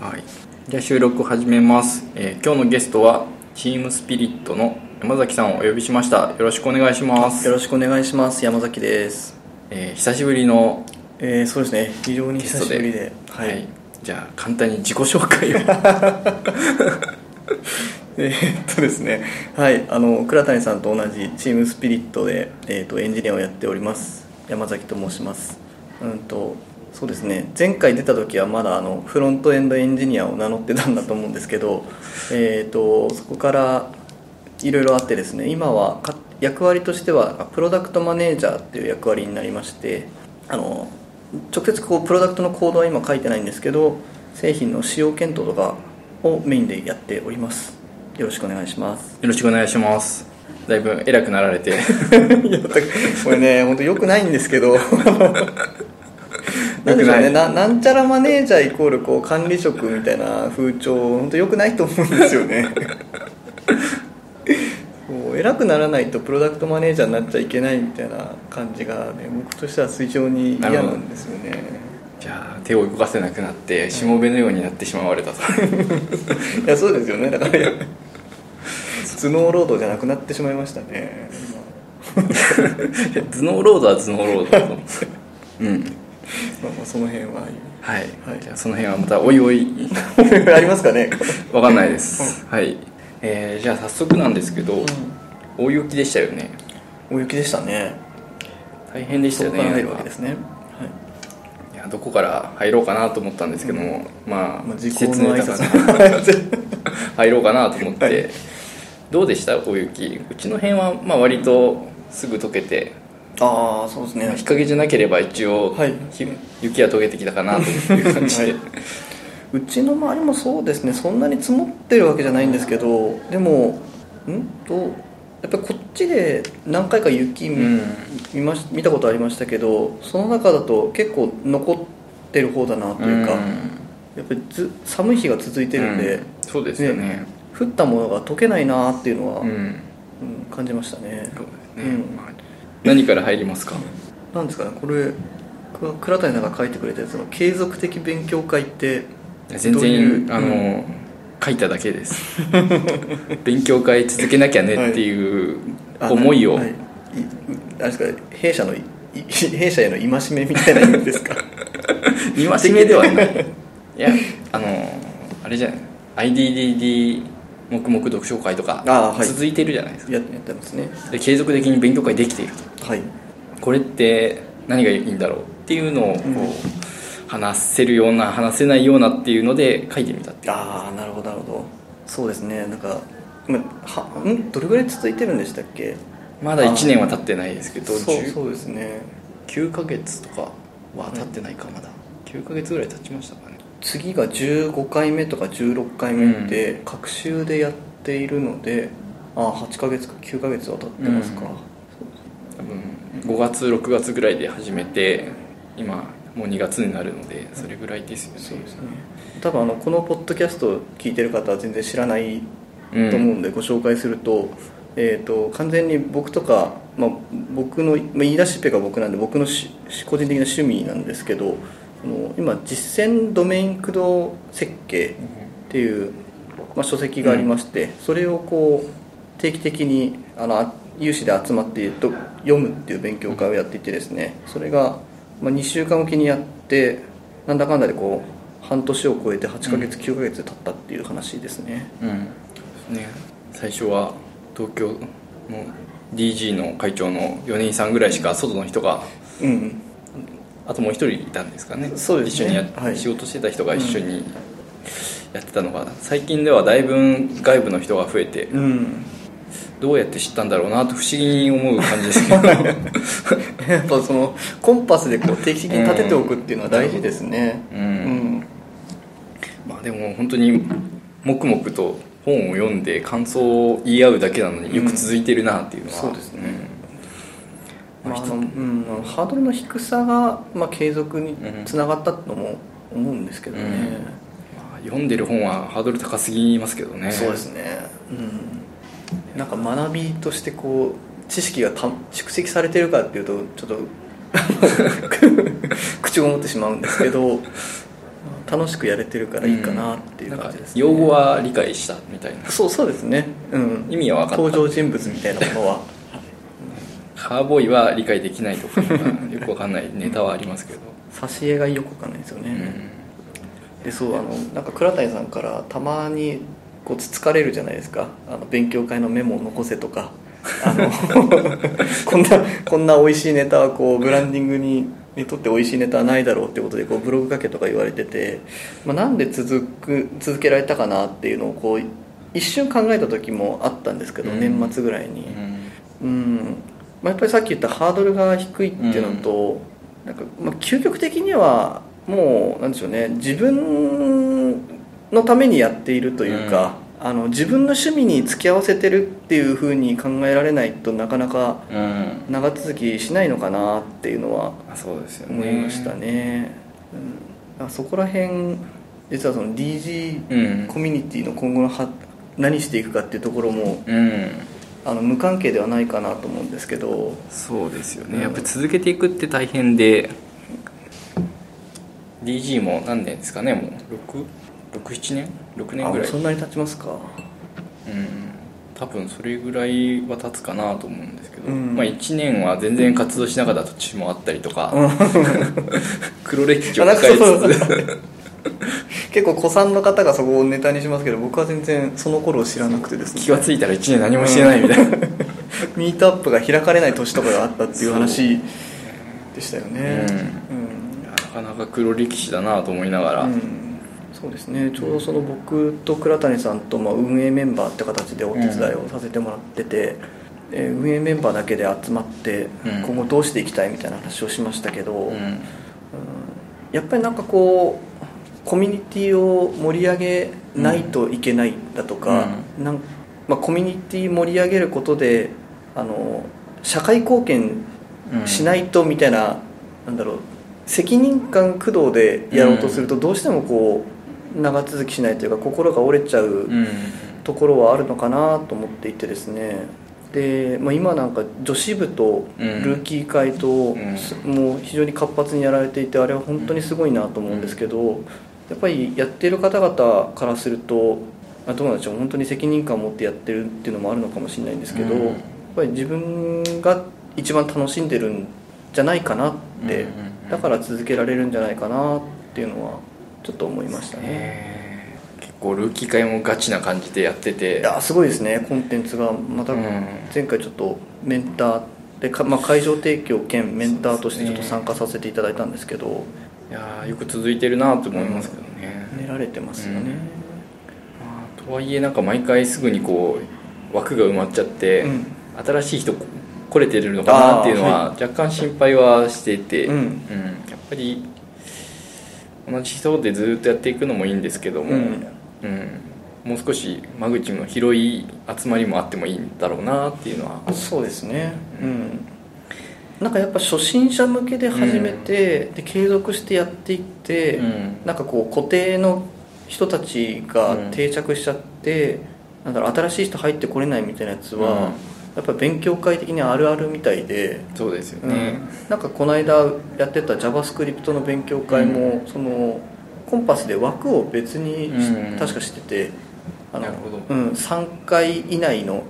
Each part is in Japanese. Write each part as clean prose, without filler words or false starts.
はい、じゃあ収録始めます、今日のゲストはチームスピリットの山崎さんをお呼びしました。よろしくお願いします。よろしくお願いします。山崎です、久しぶりの、そうですね、非常に久しぶりで、はいはい、じゃあ簡単に自己紹介をですね、はい、倉谷さんと同じチームスピリットで、エンジニアをやっております山崎と申します。そうですね、前回出た時はまだフロントエンドエンジニアを名乗ってたんだと思うんですけど、そこからいろいろあってですね、今は役割としてはプロダクトマネージャーっていう役割になりまして、直接こうプロダクトのコードは今書いてないんですけど、製品の使用検討とかをメインでやっております。よろしくお願いします。よろしくお願いします。だいぶ偉くなられてこれね、本当良くないんですけどなんでしょうね、なんちゃらマネージャーイコールこう管理職みたいな風潮、本当良くないと思うんですよねそう、偉くならないとプロダクトマネージャーになっちゃいけないみたいな感じが、ね、僕としては非常に嫌なんですよね。じゃあ手を動かせなくなってしもべのようになってしまわれたといや、そうですよね。だから頭脳労働じゃなくなってしまいましたね頭脳労働は頭脳労働うん、まあ、その辺は、はいはい、じゃあその辺はまたおいおいありますかねわかんないです、うん、はい、じゃあ早速なんですけど、うん、大雪でしたよね。大雪でしたね。大変でしたよね。入るわけですね、はい、いや、どこから入ろうかなと思ったんですけども、うん、まあ季節の挨拶入ろうかなと思って、はい、どうでした？大雪。うちの辺はまあ割とすぐ溶けて、あ、そうですね、日陰じゃなければ一応、はい、雪は溶けてきたかなという感じで、はい、うちの周りもそうですね、そんなに積もってるわけじゃないんですけど、でもやっぱりこっちで何回か雪 見たことありましたけど、その中だと結構残ってる方だなというか、やっぱり寒い日が続いてるんで、そうですよね、降ったものが溶けないなっていうのは、感じましたね。そうですね、何から入りますか？なんですかね、これ倉谷さんが書いてくれたやつの継続的勉強会って全然書いただけです勉強会続けなきゃねっていう思いを、はい、なんですか、弊社への戒めみたいな意味ですか戒めではないいや、あれじゃない IDDD黙々読書会とか続いてるじゃないですか、はい、やってますね。で、継続的に勉強会できていると、はい、これって何がいいんだろうっていうのをこう、話せるような話せないようなっていうので書いてみたっていう。ああ、なるほどなるほど。そうですね、なんかどれぐらい続いてるんでしたっけ？まだ1年は経ってないですけど、そうですね、9ヶ月とかは経ってないか、まだ9ヶ月ぐらい経ちましたかね。次が15回目とか16回目で、隔週でやっているので、8ヶ月か9ヶ月は経ってますか、多分5月6月ぐらいで始めて、今もう2月になるので、それぐらいですよね。そうですね、多分このポッドキャストを聞いてる方は全然知らないと思うんで、ご紹介すると、完全に僕とか、僕の、言い出しっぺが僕なんで、僕の個人的な趣味なんですけど、今実践ドメイン駆動設計っていう、書籍がありまして、それをこう定期的に有志で集まって読むっていう勉強会をやっていてですね、それが2週間おきにやって、なんだかんだでこう半年を超えて8ヶ月9ヶ月経ったっていう話ですね。ね、最初は東京の DG の会長の4人さんぐらいしか外の人が、あともう一人いたんですかね。そうですね、一緒に、はい、仕事してた人が一緒にやってたのが、最近ではだいぶ外部の人が増えて、どうやって知ったんだろうなと不思議に思う感じですけどやっぱそのコンパスでこう定期的に立てておくっていうのは大事ですね。でも本当に黙々と本を読んで感想を言い合うだけなのによく続いてるなっていうのは、そうですね、ハードルの低さが、継続につながったとも思うんですけどね、読んでる本はハードル高すぎますけどね。そうですね、なんか学びとしてこう知識が蓄積されてるかっていうとちょっと口を持ってしまうんですけど楽しくやれてるからいいかなっていう感じですね、うん、用語は理解したみたいな。そうですね、うん、意味は分かった、登場人物みたいなものはカーボーイは理解できないところがよく分かんないネタはありますけど挿絵がよく分かんないですよね、うん、でそうなんか倉谷さんからたまにこうつつかれるじゃないですか、勉強会のメモを残せとかこんな美味しいネタはこうブランディングにとって美味しいネタはないだろうってことでこうブログ書けとか言われてて、まあ、なんで続けられたかなっていうのをこう一瞬考えた時もあったんですけど、うん、年末ぐらいに、うん、まあ、やっぱりさっき言ったハードルが低いっていうのと、うん、なんかまあ究極的にはもうなんでしょうね、自分のためにやっているというか、うん、自分の趣味に付き合わせてるっていう風に考えられないとなかなか長続きしないのかなっていうのは思いましたね、うん、そこら辺実はその DG コミュニティの今後の何していくかっていうところも、うん、無関係ではないかなと思うんですけど。そうですよね、うん、やっぱり続けていくって大変で DG も何年ですかね、もう6、7年6年ぐらい。そんなに経ちますか。うん。多分それぐらいは経つかなと思うんですけど、うん、まあ1年は全然活動しながら土地もあったりとか、うん、黒歴史を抱えつつ結構古参の方がそこをネタにしますけど、僕は全然その頃を知らなくてですね、気がついたら1年何もしてないみたいな、うん、ミートアップが開かれない年とかがあったっていう話でしたよね、うんうん、なかなか黒歴史だなと思いながら、うん、そうですね、ちょうどその僕と倉谷さんとまあ運営メンバーって形でお手伝いをさせてもらってて、うん、運営メンバーだけで集まって今後どうしていきたいみたいな話をしましたけど、うんうん、やっぱりなんかこうコミュニティを盛り上げないといけないだとか、うん、まあ、コミュニティ盛り上げることで社会貢献しないとみたいな、なんだろう、責任感駆動でやろうとするとどうしてもこう長続きしないというか心が折れちゃうところはあるのかなと思っていてですね、で、まあ、今なんか女子部とルーキー会ともう非常に活発にやられていて、あれは本当にすごいなと思うんですけど、やっぱりやっている方々からするとどうなんでしょう、本当に責任感を持ってやってるっていうのもあるのかもしれないんですけど、やっぱり自分が一番楽しんでるんじゃないかなって、だから続けられるんじゃないかなっていうのはちょっと思いましたね。結構ルーキー会もガチな感じでやってて、いやすごいですね、コンテンツがまた前回ちょっとメンターでまあ、会場提供兼メンターとしてちょっと参加させていただいたんですけど、いやよく続いてるなと思いますけどね、練られてますよね、まあ、とはいえなんか毎回すぐにこう枠が埋まっちゃって、うん、新しい人来れてるのかなっていうのは若干心配はしてて、うんうん、やっぱり同じ人でずっとやっていくのもいいんですけども、うんうん、もう少し間口の広い集まりもあってもいいんだろうなっていうのは。そうですね、うん、なんかやっぱ初心者向けで始めて、うん、で継続してやっていって、うん、なんかこう固定の人たちが定着しちゃって、うん、なんか新しい人入ってこれないみたいなやつは、うん、やっぱ勉強会的にあるあるみたいで。そうですよね、うん、なんかこの間やってた JavaScript の勉強会も、うん、そのコンパスで枠を別に、うん、確かしてて、なるほど、うん、3回以内の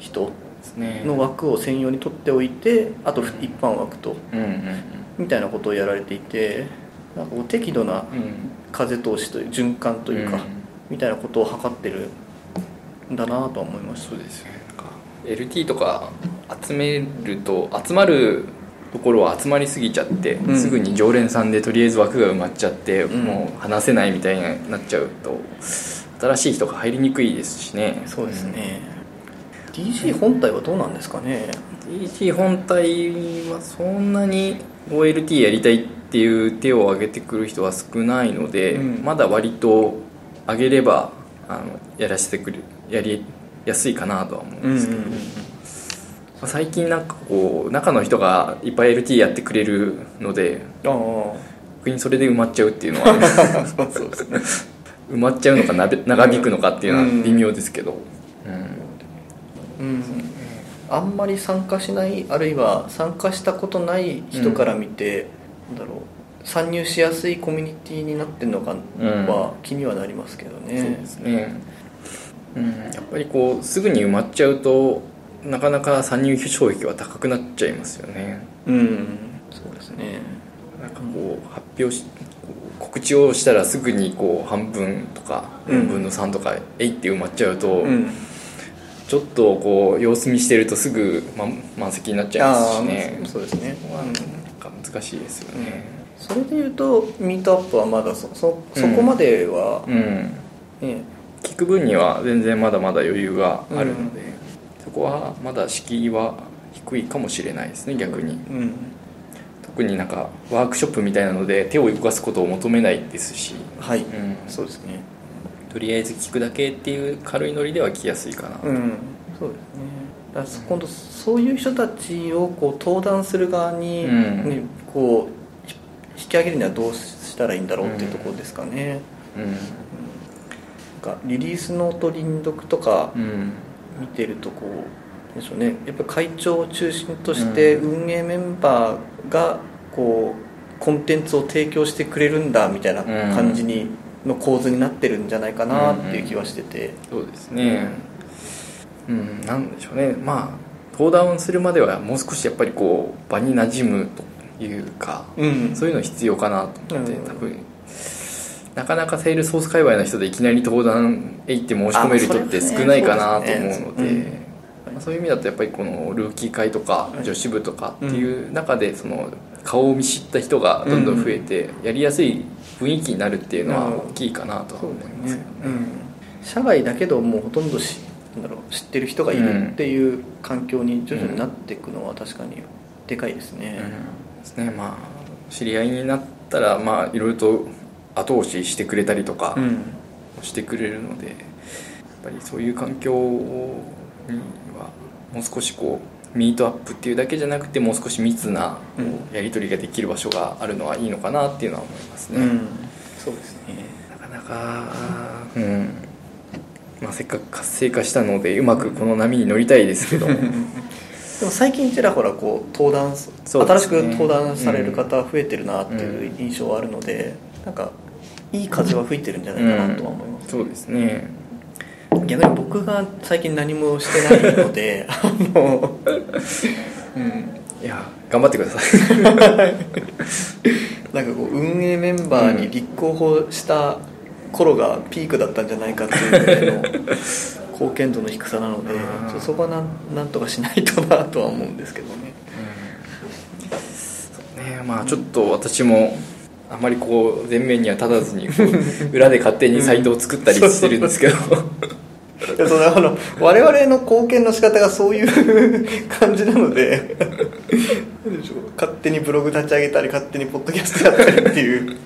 人の枠を専用に取っておいて、あと一般枠と、うんうんうん、みたいなことをやられていて、なんか適度な風通しという循環というか、うん、みたいなことを図ってるんだなとは思いました。そうですよね、LT とか集めると集まるところは集まりすぎちゃって、うん、すぐに常連さんでとりあえず枠が埋まっちゃって、うん、もう話せないみたいになっちゃうと新しい人が入りにくいですしね。そうですね、うん、DG 本体はどうなんですかね。 DG 本体はそんなに OLT やりたいっていう手を挙げてくる人は少ないので、うん、まだ割と上げればやらせてくるやり安いかなとは思うんですけど、うんうんうん、最近なんかこう中の人がいっぱい LT やってくれるので、逆にそれで埋まっちゃうっていうのはそうですね、埋まっちゃうのか長引くのかっていうのは微妙ですけど、うんうんうん、あんまり参加しない、あるいは参加したことない人から見て、うん、なんだろう、参入しやすいコミュニティになってるのかは気にはなりますけどね、うん、そうですね、うん、やっぱりこうすぐに埋まっちゃうとなかなか参入障壁は高くなっちゃいますよね。うん、そうですね。なんかこう発表し告知をしたらすぐにこう半分とか4分の3とかえいって埋まっちゃうと、うん、ちょっとこう様子見してるとすぐ満席になっちゃいますしね。そうですね。なんか難しいですよね、うん。それでいうとミートアップはまだそこまでは、うんうんね、聞く分には全然まだまだ余裕があるので、うん、そこはまだ敷居は低いかもしれないですね逆に。うん特になんかワークショップみたいなので手を動かすことを求めないですし、はい、うん、そうですね。とりあえず聞くだけっていう軽いノリでは聞きやすいかなと、うん、そうですね。だから今度そういう人たちをこう登壇する側に、うんね、こう引き上げるにはどうしたらいいんだろうっていうところですかね、うんうん、なんかリリースノート輪読とか見てるとこうでしょうね、やっぱ会長を中心として運営メンバーがこうコンテンツを提供してくれるんだみたいな感じにの構図になってるんじゃないかなっていう気はしてて、うんうん、そうですね、うん、なんでしょうね、まあ、登壇するまではもう少しやっぱりこう場に馴染むというか、うん、そういうの必要かなと思って、うん、多分なかなかセールソース界隈の人でいきなり登壇へ行って申し込める人って少ないかなと思うので、そういう意味だとやっぱりこのルーキー会とか女子部とかっていう中でその顔を見知った人がどんどん増えてやりやすい雰囲気になるっていうのは大きいかなとは思いますけどね、うん、社外だけどもうほとんど知ってる人がいるっていう環境に徐々になっていくのは確かにでかいですね、うんうん、ですね。まあ知り合いになったらまあいろいろと後押ししてくれたりとかしてくれるので、やっぱりそういう環境をもう少しこうミートアップっていうだけじゃなくてもう少し密なやり取りができる場所があるのはいいのかなっていうのは思いますね、うん、そうですね。なかなか、うんまあ、せっかく活性化したのでうまくこの波に乗りたいですけどでも最近ちらほらこう登壇、新しく登壇される方増えてるなっていう印象はあるので、うん、なんかいい風は吹いてるんじゃないかなとは思います、うんうん、そうですね。逆に僕が最近何もしてないのでうん、いや頑張ってくださいなんかこう運営メンバーに立候補した頃がピークだったんじゃないかっていうぐらいの貢献度の低さなのでそこは なんとかしないとなとは思うんですけど ね、まあ、ちょっと私もあまりこう前面には立たずに裏で勝手にサイトを作ったりしてるんですけどその我々の貢献の仕方がそういう感じなので勝手にブログ立ち上げたり勝手にポッドキャストやったりっていう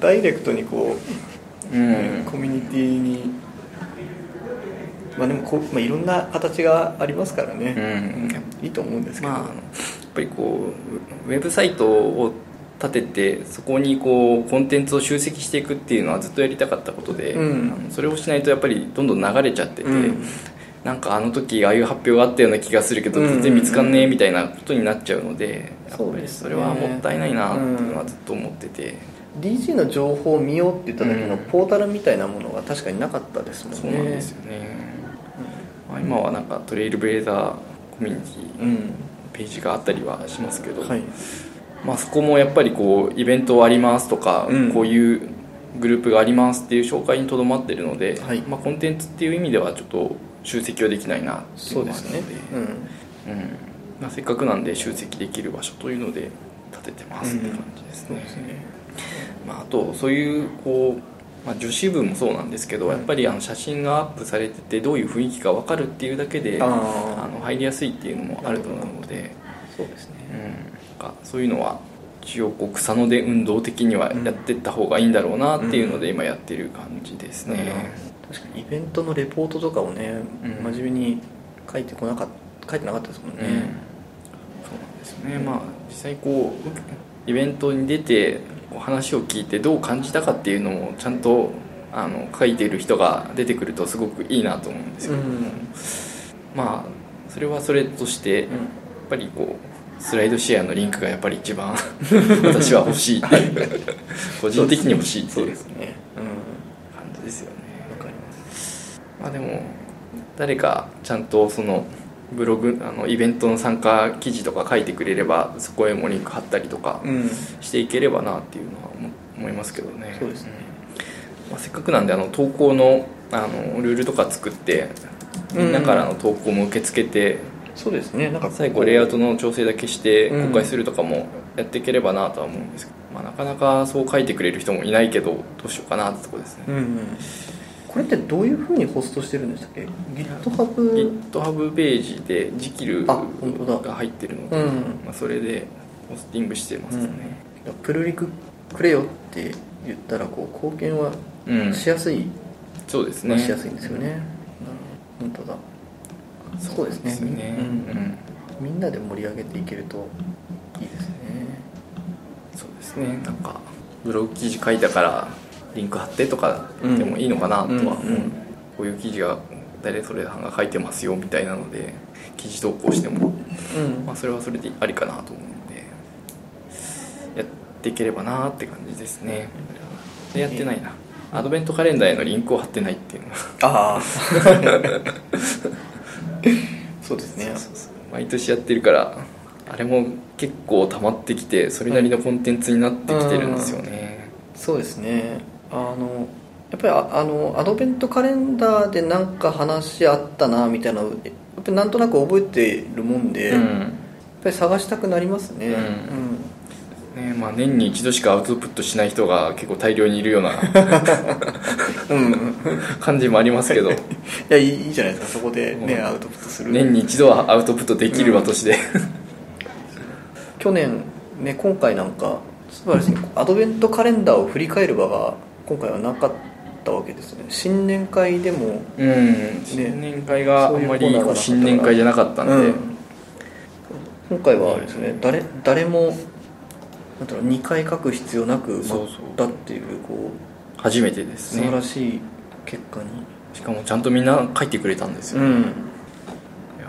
ダイレクトにこう、うん、コミュニティにまあでもまあ、いろんな形がありますからね、うん、いいと思うんですけど、まあ、やっぱりこうウェブサイトを立ててそこにこうコンテンツを集積していくっていうのはずっとやりたかったことで、うん、それをしないとやっぱりどんどん流れちゃってて、うん、なんかあの時ああいう発表があったような気がするけど全然見つかんねえみたいなことになっちゃうので、うんうんうん、やっぱりそれはもったいないなっていうのはずっと思ってて、うん、DG の情報を見ようって言った時のポータルみたいなものが確かになかったですもんね、うん、そうなんですよね。今はなんかトレイルブレイザーコミュニティページがあったりはしますけど、うんはいまあ、そこもやっぱりこうイベントありますとか、うん、こういうグループがありますっていう紹介にとどまっているので、はいまあ、コンテンツっていう意味ではちょっと集積はできないなっていうのがあるので、そうですね、うんうんまあ、せっかくなんで集積できる場所というので立ててますって感じですね、うんそうですねまあ、あとそういうこうまあ、女子部もそうなんですけどやっぱり写真がアップされててどういう雰囲気か分かるっていうだけで入りやすいっていうのもあると思うので、そうですね、うん、なんかそういうのは一応こう草の出運動的にはやっていった方がいいんだろうなっていうので今やってる感じですね、うん、確かにイベントのレポートとかをね真面目に書いてなかったですもんね、うん、そうなんですね、まあ、実際こうイベントに出て話を聞いてどう感じたかっていうのもちゃんと書いている人が出てくるとすごくいいなと思うんですけども、うん、まあそれはそれとしてやっぱりこうスライドシェアのリンクがやっぱり一番私は欲しいっていう、はい、個人的に欲しいっていう感じですよね。わかります。まあでも誰かちゃんとそのブログイベントの参加記事とか書いてくれればそこへもリンク貼ったりとかしていければなっていうのは思いますけどね。そうですね。まあ、せっかくなんで投稿のルールとか作ってみんなからの投稿も受け付けて、そうですね、なんか最後レイアウトの調整だけして公開するとかもやっていければなとは思うんですけど、まあ、なかなかそう書いてくれる人もいないけどどうしようかなってとこですね、うんうん、これってどういうふうにホストしてるんでしたっけ？ GitHub ページでジキルが入ってるので、うんうん、まあ、それでホスティングしてますね、うん、プルリクくれよって言ったらこう貢献はしやすい、うん、そうですね、しやすいんですよね、うん、本当だ、そうですね、そうですね、うん、みんなで盛り上げていけるといいですね。そうですね、なんかブログ記事書いたからリンク貼ってとかでもいいのかなとは、うんうんうん、こういう記事が誰それさんが書いてますよみたいなので記事投稿しても、うんまあ、それはそれでありかなと思うのでやっていければなって感じですね。でやってないな、アドベントカレンダーへのリンクを貼ってないっていうのはあそうですね、そうそうそう、毎年やってるからあれも結構溜まってきてそれなりのコンテンツになってきてるんですよね、うん、そうですね、やっぱりアドベントカレンダーでなんか話あったなみたいなやっぱりなんとなく覚えてるもんで、うん、やっぱり探したくなりますね、うんうんね、まあ、年に一度しかアウトプットしない人が結構大量にいるようなうん感じもありますけどいやいいじゃないですか、そこで、ね、うん、アウトプットする、年に一度はアウトプットできるわとして、うん、去年、ね、今回なんか素晴らしいアドベントカレンダーを振り返る場が今回はなかったわけですね。新年会でも、うんね、新年会があんまり新年会じゃなかったんで、うん、今回はあれですね、誰もなんだろう、2回書く必要なく待ったってい う, こう初めてですね、素晴らしい結果に、しかもちゃんとみんな書いてくれたんですよ、ね、うん、いや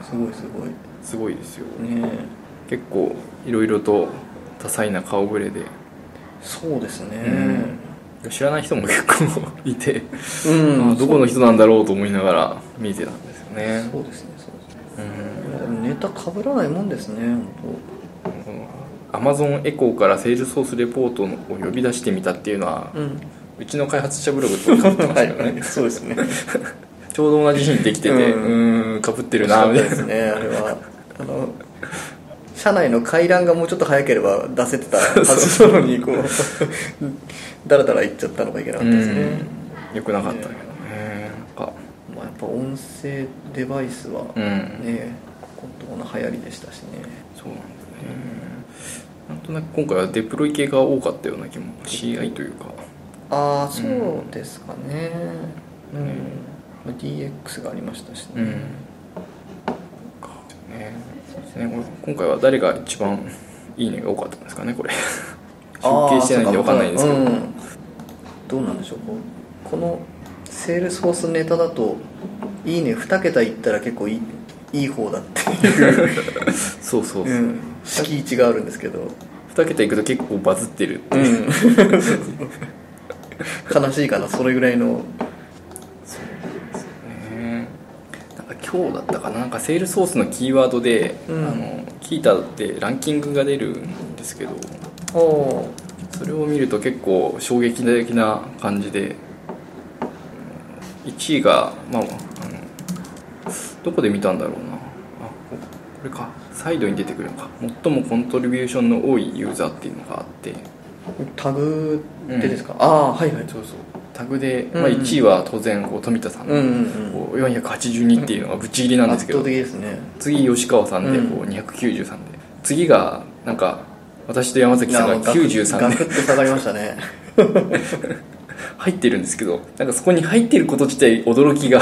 すごいすごいですよ、ね、結構いろいろと多彩な顔ぶれで、そうですね、うん、知らない人も結構いて、うん、あどこの人なんだろうと思いながら見てたんですよね。そうですね、そうですね、うん、ネタ被らないもんですね本当、うん、Amazon エコーからセールソースレポートを呼び出してみたっていうのは、うん、うちの開発者ブログとかぶってましたよね、はい、そうですねちょうど同じ日にできてて、かぶってるなみたいなです、ね、あれは社内の回覧がもうちょっと早ければ出せてたはずなのにこうだらだらいっちゃったのがいけなかったですね、よくなかったけどね、なんか、まあ、やっぱ音声デバイスはね、本当の流行りでしたしね、そうなんですね、なんとなく今回はデプロイ系が多かったような気も CI というか、ああそうですかね、うん、DX がありましたしね、うん、そうですね、今回は誰が一番いいねが多かったんですかね、これ集計してないんで分かんないんですけど、うん、どうなんでしょう、このセールスフォースネタだといいね2桁いったら結構いい方だっていうそうそう、うん、敷地があるんですけど2桁いくと結構バズってるって、うん、悲しいかな、それぐらいの、そうですね、なんか今日だったかな、なんかセールソースのキーワードで、うん、キータってランキングが出るんですけど、それを見ると結構衝撃的な感じで、1位がまあどこで見たんだろうな、あこれか、サイドに出てくるのか、最もコントリビューションの多いユーザーっていうのがあって、タグでですか、うん、ああはいはい、そうそう、タグで、うんうん、まあ、1位は当然こう富田さんの、うんうんうん、482っていうのがぶち切りなんですけど、圧倒的ですね、次吉川さんでこう293で、次がなんか私と山崎さんが93でガクッと下がりましたね入ってるんですけど、なんかそこに入ってること自体驚きが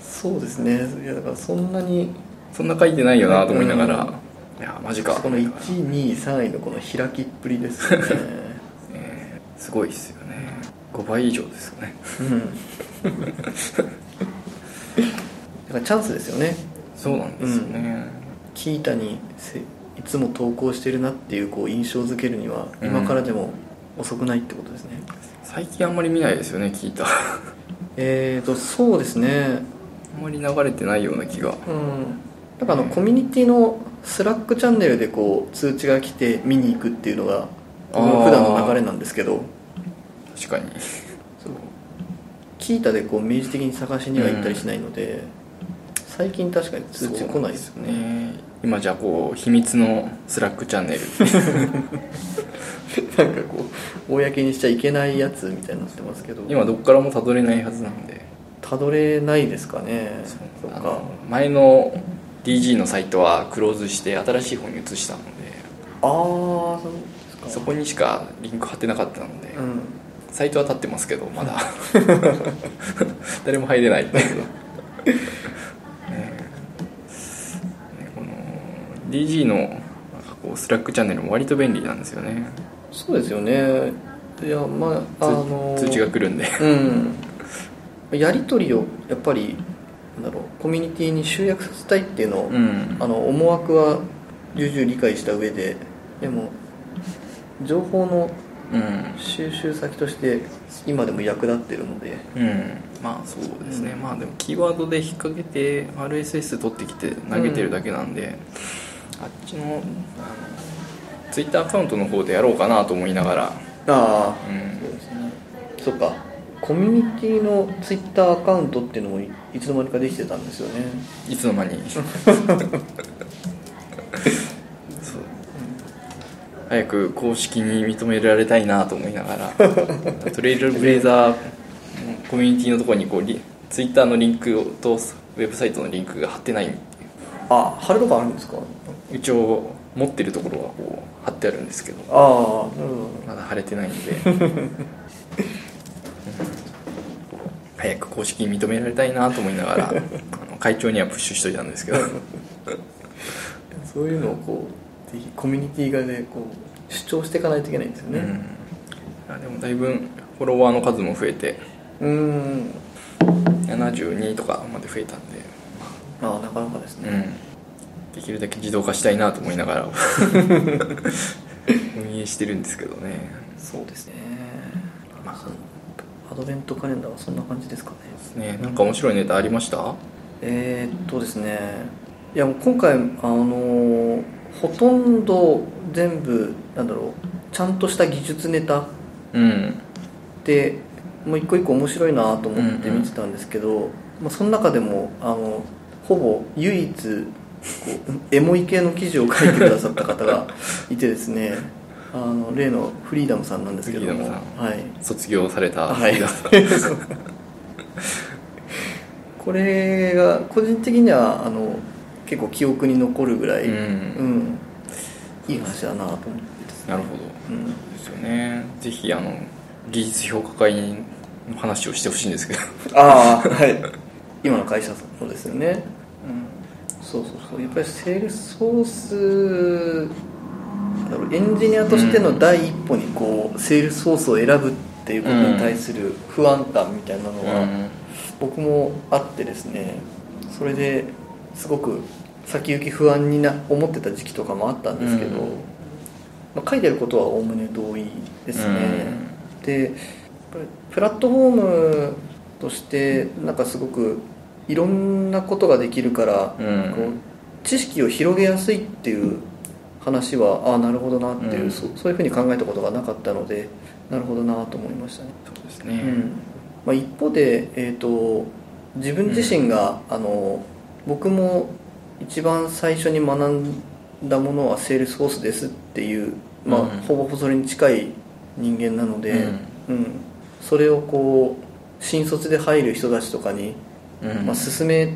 そうですね、いやだからそんな書いてないよなと思いながら、うん、いやマジか、この1位2位3位のこの開きっぷりですよねすごいですよね、5倍以上ですよね、うんだからチャンスですよね、そうなんですよね、キータにいつも投稿してるなっていう、こう印象づけるには今からでも遅くないってことですね。最近あんまり見ないですよね、キータ。そうですね、あんまり流れてないような気が、なんかコミュニティのスラックチャンネルでこう通知が来て見に行くっていうのが僕の普段の流れなんですけど、確かにそう、キータでこう明示的に探しには行ったりしないので、最近確かに通知来ないですよ ね。今じゃあこう秘密のスラックチャンネルなんかこう公にしちゃいけないやつみたいになってますけど、今どっからもたどれないはずなんで。たどれないですかね。そうか、前の DG のサイトはクローズして新しい方に移したので、そうですか、そこにしかリンク貼ってなかったので、サイトは立ってますけどまだ誰も入れないんだけどDG のこうスラックチャンネルも割と便利なんですよね。そうですよね。いや、まあ、通知が来るんで、やり取りをやっぱりなんだろう、コミュニティに集約させたいっていうのを、思惑は重々理解した上で、でも情報の収集先として今でも役立ってるので、まあそうですね、まあでもキーワードで引っ掛けて RSS 取ってきて投げてるだけなんで、あっちのツイッターアカウントの方でやろうかなと思いながら。そうですね。そっか、コミュニティのツイッターアカウントっていうのも いつの間にかできてたんですよね。いつの間にそう、早く公式に認められたいなと思いながらトレイルブレイザーコミュニティのところにこうツイッターのリンクとウェブサイトのリンクが貼ってない。貼るとこあるんですか？一応持ってるところはこう貼ってあるんですけど、まだ貼れてないんで早く公式に認められたいなと思いながら会長にはプッシュしといたんですけどそういうのをこうぜひコミュニティがね、こう主張していかないといけないんですよね。でもだいぶフォロワーの数も増えて、72とかまで増えたんで、なかなかですね、できるだけ自動化したいなと思いながら運営してるんですけどね。そうですね、アドベントカレンダーはそんな感じですか ね。なんか面白いネタありました？ですね、いやもう今回ほとんど全部なんだろう、ちゃんとした技術ネタで、もう一個一個面白いなと思って見てたんですけど、その中でもほぼ唯一こうエモい系の記事を書いてくださった方がいてですね例のフリーダムさんなんですけども、卒業されたフリーダムさん、これが個人的には結構記憶に残るぐらい、いい話だなと思ってですね。なるほど、ですよね。ぜひ技術評価会の話をしてほしいんですけど今の会社のですよね。そうやっぱりセールスフォース、エンジニアとしての第一歩にこうセールスフォースを選ぶっていうことに対する不安感みたいなのは僕もあってですね、それですごく先行き不安に思ってた時期とかもあったんですけど、書いてることはおおむね同意ですね。でプラットフォームとしてなんかすごくいろんなことができるから、こう知識を広げやすいっていう話はなるほどなっていう、そういうふうに考えたことがなかったので、なるほどなと思いましたね。そうですね。一方で、自分自身が、僕も一番最初に学んだものはセールスフォースですっていう、ほぼそれに近い人間なので、それをこう新卒で入る人たちとかに進め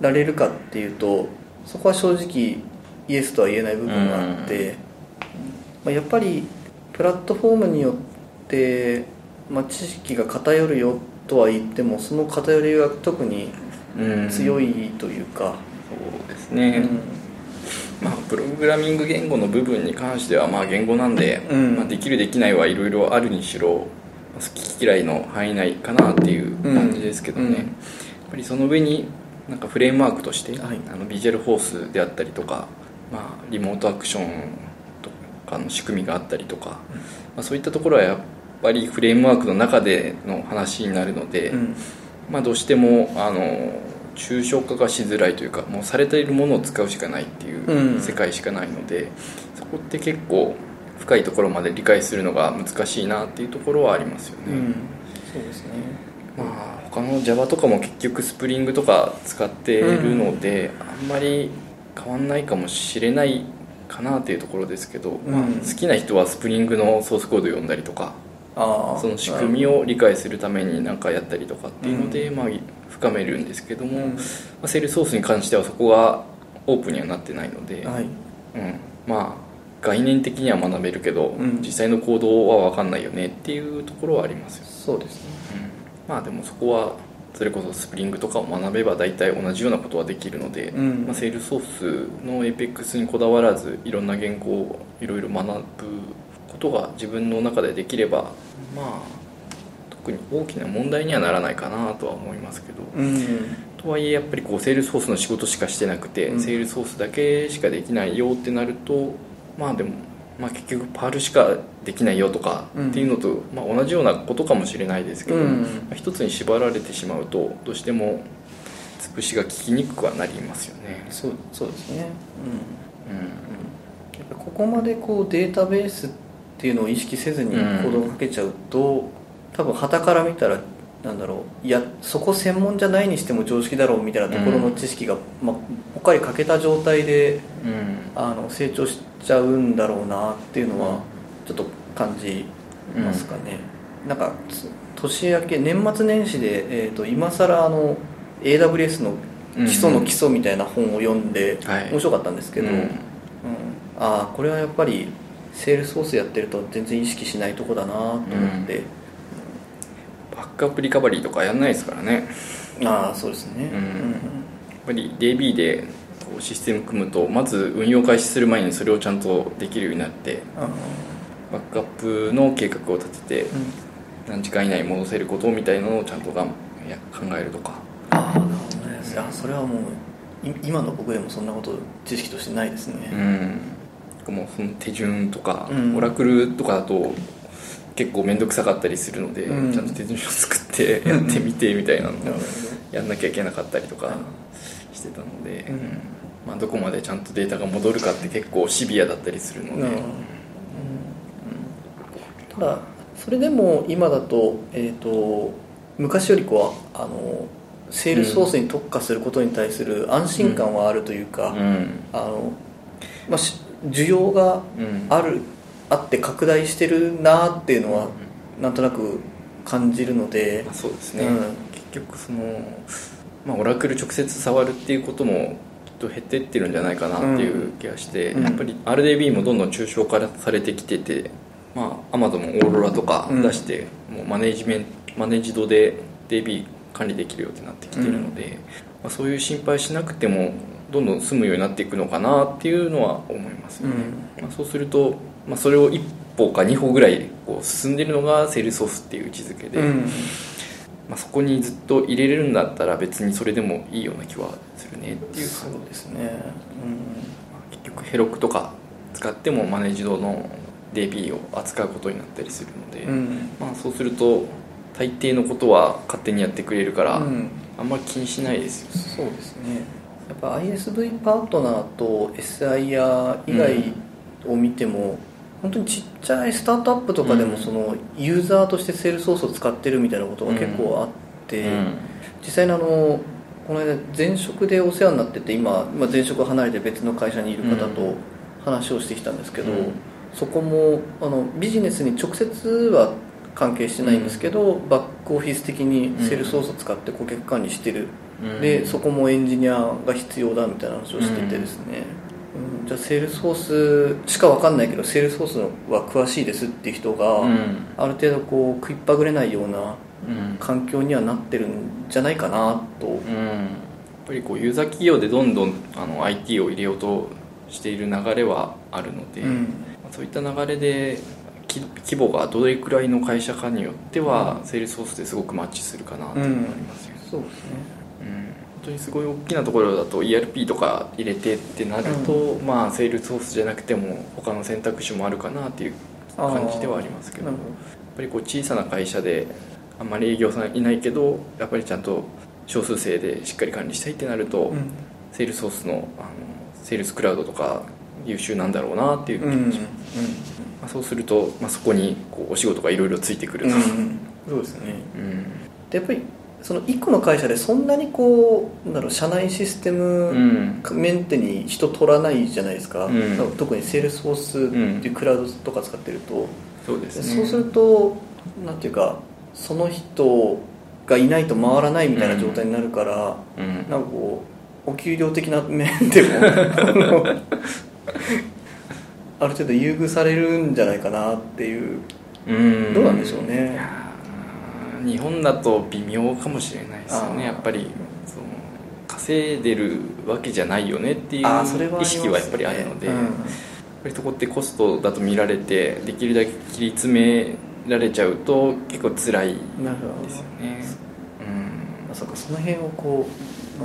られるかっていうと、そこは正直イエスとは言えない部分があって、やっぱりプラットフォームによって、知識が偏るよとは言っても、その偏りが特に強いというか、そうですね、プログラミング言語の部分に関しては言語なんで、できるできないはいろいろあるにしろ好き嫌いの範囲内かなっていう感じですけどね、やっぱりその上になんかフレームワークとして、ビジュアルフォースであったりとか、まあ、リモートアクションとかの仕組みがあったりとか、うん、まあ、そういったところはやっぱりフレームワークの中での話になるので、うん、まあ、どうしても抽象化がしづらいというか、もうされているものを使うしかないっていう世界しかないので、うん、そこって結構深いところまで理解するのが難しいなっていうところはありますよね、うん、そうですね、まあ、他の Java とかも結局スプリングとか使っているので、うん、あんまり変わんないかもしれないかなっていうところですけど、うん、まあ、好きな人はスプリングのソースコードを読んだりとか、その仕組みを理解するために何かやったりとかっていうので、うん、まあ、深めるんですけども、うん、まあ、セールスソースに関してはそこがオープンにはなってないので、はい、うん、まあ概念的には学べるけど、うん、実際の行動は分かんないよねっていうところはありますよ。そうですね、うん、まあでもそこはそれこそスプリングとかを学べば大体同じようなことはできるので、うん、まあ、セールスソースの APEX にこだわらずいろんな言語をいろいろ学ぶことが自分の中でできれば、まあ特に大きな問題にはならないかなとは思いますけど、うん、とはいえやっぱりこうセールスソースの仕事しかしてなくて、うん、セールスソースだけしかできないよってなると、まあでも、まあ、結局パールしかできないよとかっていうのと、うん、まあ、同じようなことかもしれないですけど、うん、まあ、一つに縛られてしまうとどうしてもつぶしが効きにくくはなりますよね。そうですね、うんうん、やっぱここまでこうデータベースっていうのを意識せずに行動をかけちゃうと、多分傍から見たらなんだろう、いやそこ専門じゃないにしても常識だろうみたいなところの知識が、うん、まあ、他に欠けた状態で、うん、成長しちゃうんだろうなっていうのはちょっと感じますかね、うん、なんか年明け年末年始で、今更AWS の基礎の基礎みたいな本を読んで、うん、面白かったんですけど、はい、うん、ああこれはやっぱりセールスソースやってると全然意識しないとこだなと思って、うん、バックアップリカバリーとかやんないですからね。ああそうですね、うんうん、やっぱり DB でこうシステム組むとまず運用開始する前にそれをちゃんとできるようになって、あバックアップの計画を立てて、うん、何時間以内戻せることみたいなのをちゃんと考えるとか。ああなるほどね、うん、それはもう今の僕でもそんなこと知識としてないですね、うん、もうその手順とか、うん、オラクルとかだと結構面倒くさかったりするので、うん、ちゃんと手順書作ってやってみてみたいなのをやんなきゃいけなかったりとかしてたので、うん、まあ、どこまでちゃんとデータが戻るかって結構シビアだったりするので、うんうんうん、ただそれでも今だと、昔よりこうセールスソースに特化することに対する安心感はあるというか、うんうん、まあ、需要がある、うん、あって拡大してるなっていうのはなんとなく感じるので、まあ、そうですね、うん、結局その、まあ、オラクル直接触るっていうこともきっと減ってってるんじゃないかなっていう気がして、うん、やっぱり RDB もどんどん抽象化されてきてて、まあ、Amazon もオーロラとか出して、うん、もうマネージドで DB 管理できるようになってきてるので、うん、まあ、そういう心配しなくてもどんどん済むようになっていくのかなっていうのは思いますよね、うん、まあ、そうするとまあ、それを1歩か2歩ぐらいこう進んでるのがセールスソースっていう位置づけで、うん、まあ、そこにずっと入れれるんだったら別にそれでもいいような気はするねっていう感じですね、うん、まあ、結局ヘロクとか使ってもマネージドの DB を扱うことになったりするので、うん、まあ、そうすると大抵のことは勝手にやってくれるからあんまり気にしないですよ、うん、そうですね、やっぱ ISV パートナーと SIR 以外を見ても、うん、本当にちっちゃいスタートアップとかでもそのユーザーとしてセールスソースを使ってるみたいなことが結構あって、うんうん、実際にこの間前職でお世話になってて今前職離れて別の会社にいる方と話をしてきたんですけど、うん、そこもビジネスに直接は関係してないんですけど、うん、バックオフィス的にセールスソースを使って顧客管理してる、うん、でそこもエンジニアが必要だみたいな話をしててですね、うん、じゃあセールスソースしか分かんないけどセールスソースは詳しいですっていう人が、うん、ある程度こう食いっぱぐれないような環境にはなってるんじゃないかなと、うんうん、やっぱりこうユーザー企業でどんどんIT を入れようとしている流れはあるので、うん、そういった流れで規模がどれくらいの会社かによっては、うん、セールスソースですごくマッチするかなと思いますよ、うん、そうですね、当にすごい大きなところだと ERP とか入れてってなると、うん、まあセールスフォースじゃなくても他の選択肢もあるかなっていう感じではありますけど、やっぱりこう小さな会社であんまり営業さんいないけどやっぱりちゃんと少数制でしっかり管理したいってなると、うん、セールスフォースのセールスクラウドとか優秀なんだろうなっていう気がします、うんうんうん、まあ、そうすると、まあ、そこにこうお仕事がいろいろついてくると、うん、そうですね、うん、でやっぱりその1個の会社でそんなにこうなんだろう社内システム、うん、メンテに人取らないじゃないですか、うん、特にセールスフォースっていうクラウドとか使ってると、うん、そうですね、そうするとなんていうかその人がいないと回らないみたいな状態になるから、うんうん、なんかこうお給料的な面でもある程度優遇されるんじゃないかなっていう、うん、どうなんでしょうね。日本だと微妙かもしれないですよね。やっぱりその稼いでるわけじゃないよねっていう意識はやっぱりあるので、うん、やっぱりそこってコストだと見られてできるだけ切り詰められちゃうと結構辛いですよね。うん、そうか、その辺をこう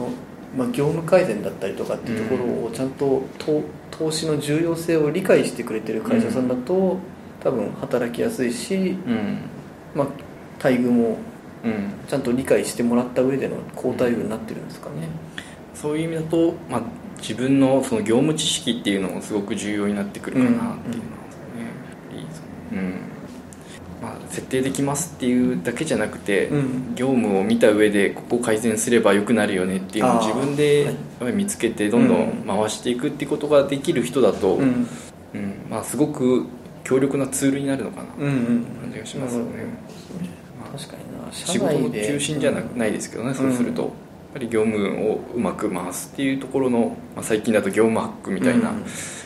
の、まあ、業務改善だったりとかっていうところをちゃんと、うん、投資の重要性を理解してくれてる会社さんだと、うん、多分働きやすいし、うん、まあ待遇もちゃんと理解してもらった上での好待遇になってるんですかね。うん、そういう意味だと、まあ、自分のその業務知識っていうのもすごく重要になってくるかなっていうのはですね。うんうん、まあ、設定できますっていうだけじゃなくて、うん、業務を見た上でここ改善すれば良くなるよねっていうのを自分で見つけてどんどん回していくっていうことができる人だと、うんうん、まあ、すごく強力なツールになるのかなという感じがしますよね。うんうん、確かにな、仕事の中心じゃ ないですけどね、うん、そうするとやっぱり業務をうまく回すっていうところの、まあ、最近だと業務ハックみたいな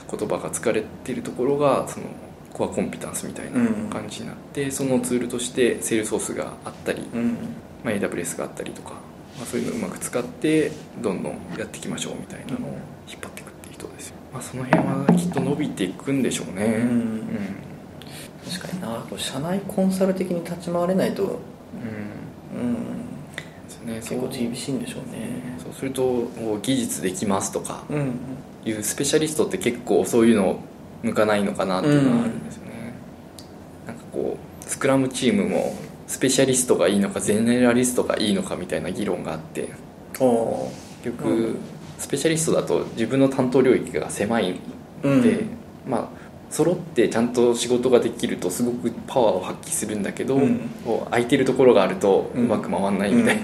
言葉が使われているところがそのコアコンピタンスみたいな感じになって、うん、そのツールとしてSalesforceがあったり、うん、まあ、AWS があったりとか、まあ、そういうのをうまく使ってどんどんやっていきましょうみたいなのを引っ張っていくっていう人ですよ。まあ、その辺はきっと伸びていくんでしょうね。うんうん、確かにな、社内コンサル的に立ち回れないと、うんうん、ですね、結構厳しいんでしょうね。そうすると技術できますとかいうスペシャリストって結構そういうの向かないのかなっていうのはあるんですよね。うん、なんかこうスクラムチームもスペシャリストがいいのかゼネラリストがいいのかみたいな議論があって、結局スペシャリストだと自分の担当領域が狭いので、うん、まあ揃ってちゃんと仕事ができるとすごくパワーを発揮するんだけど、うん、こう空いてるところがあるとうまく回らないみたいな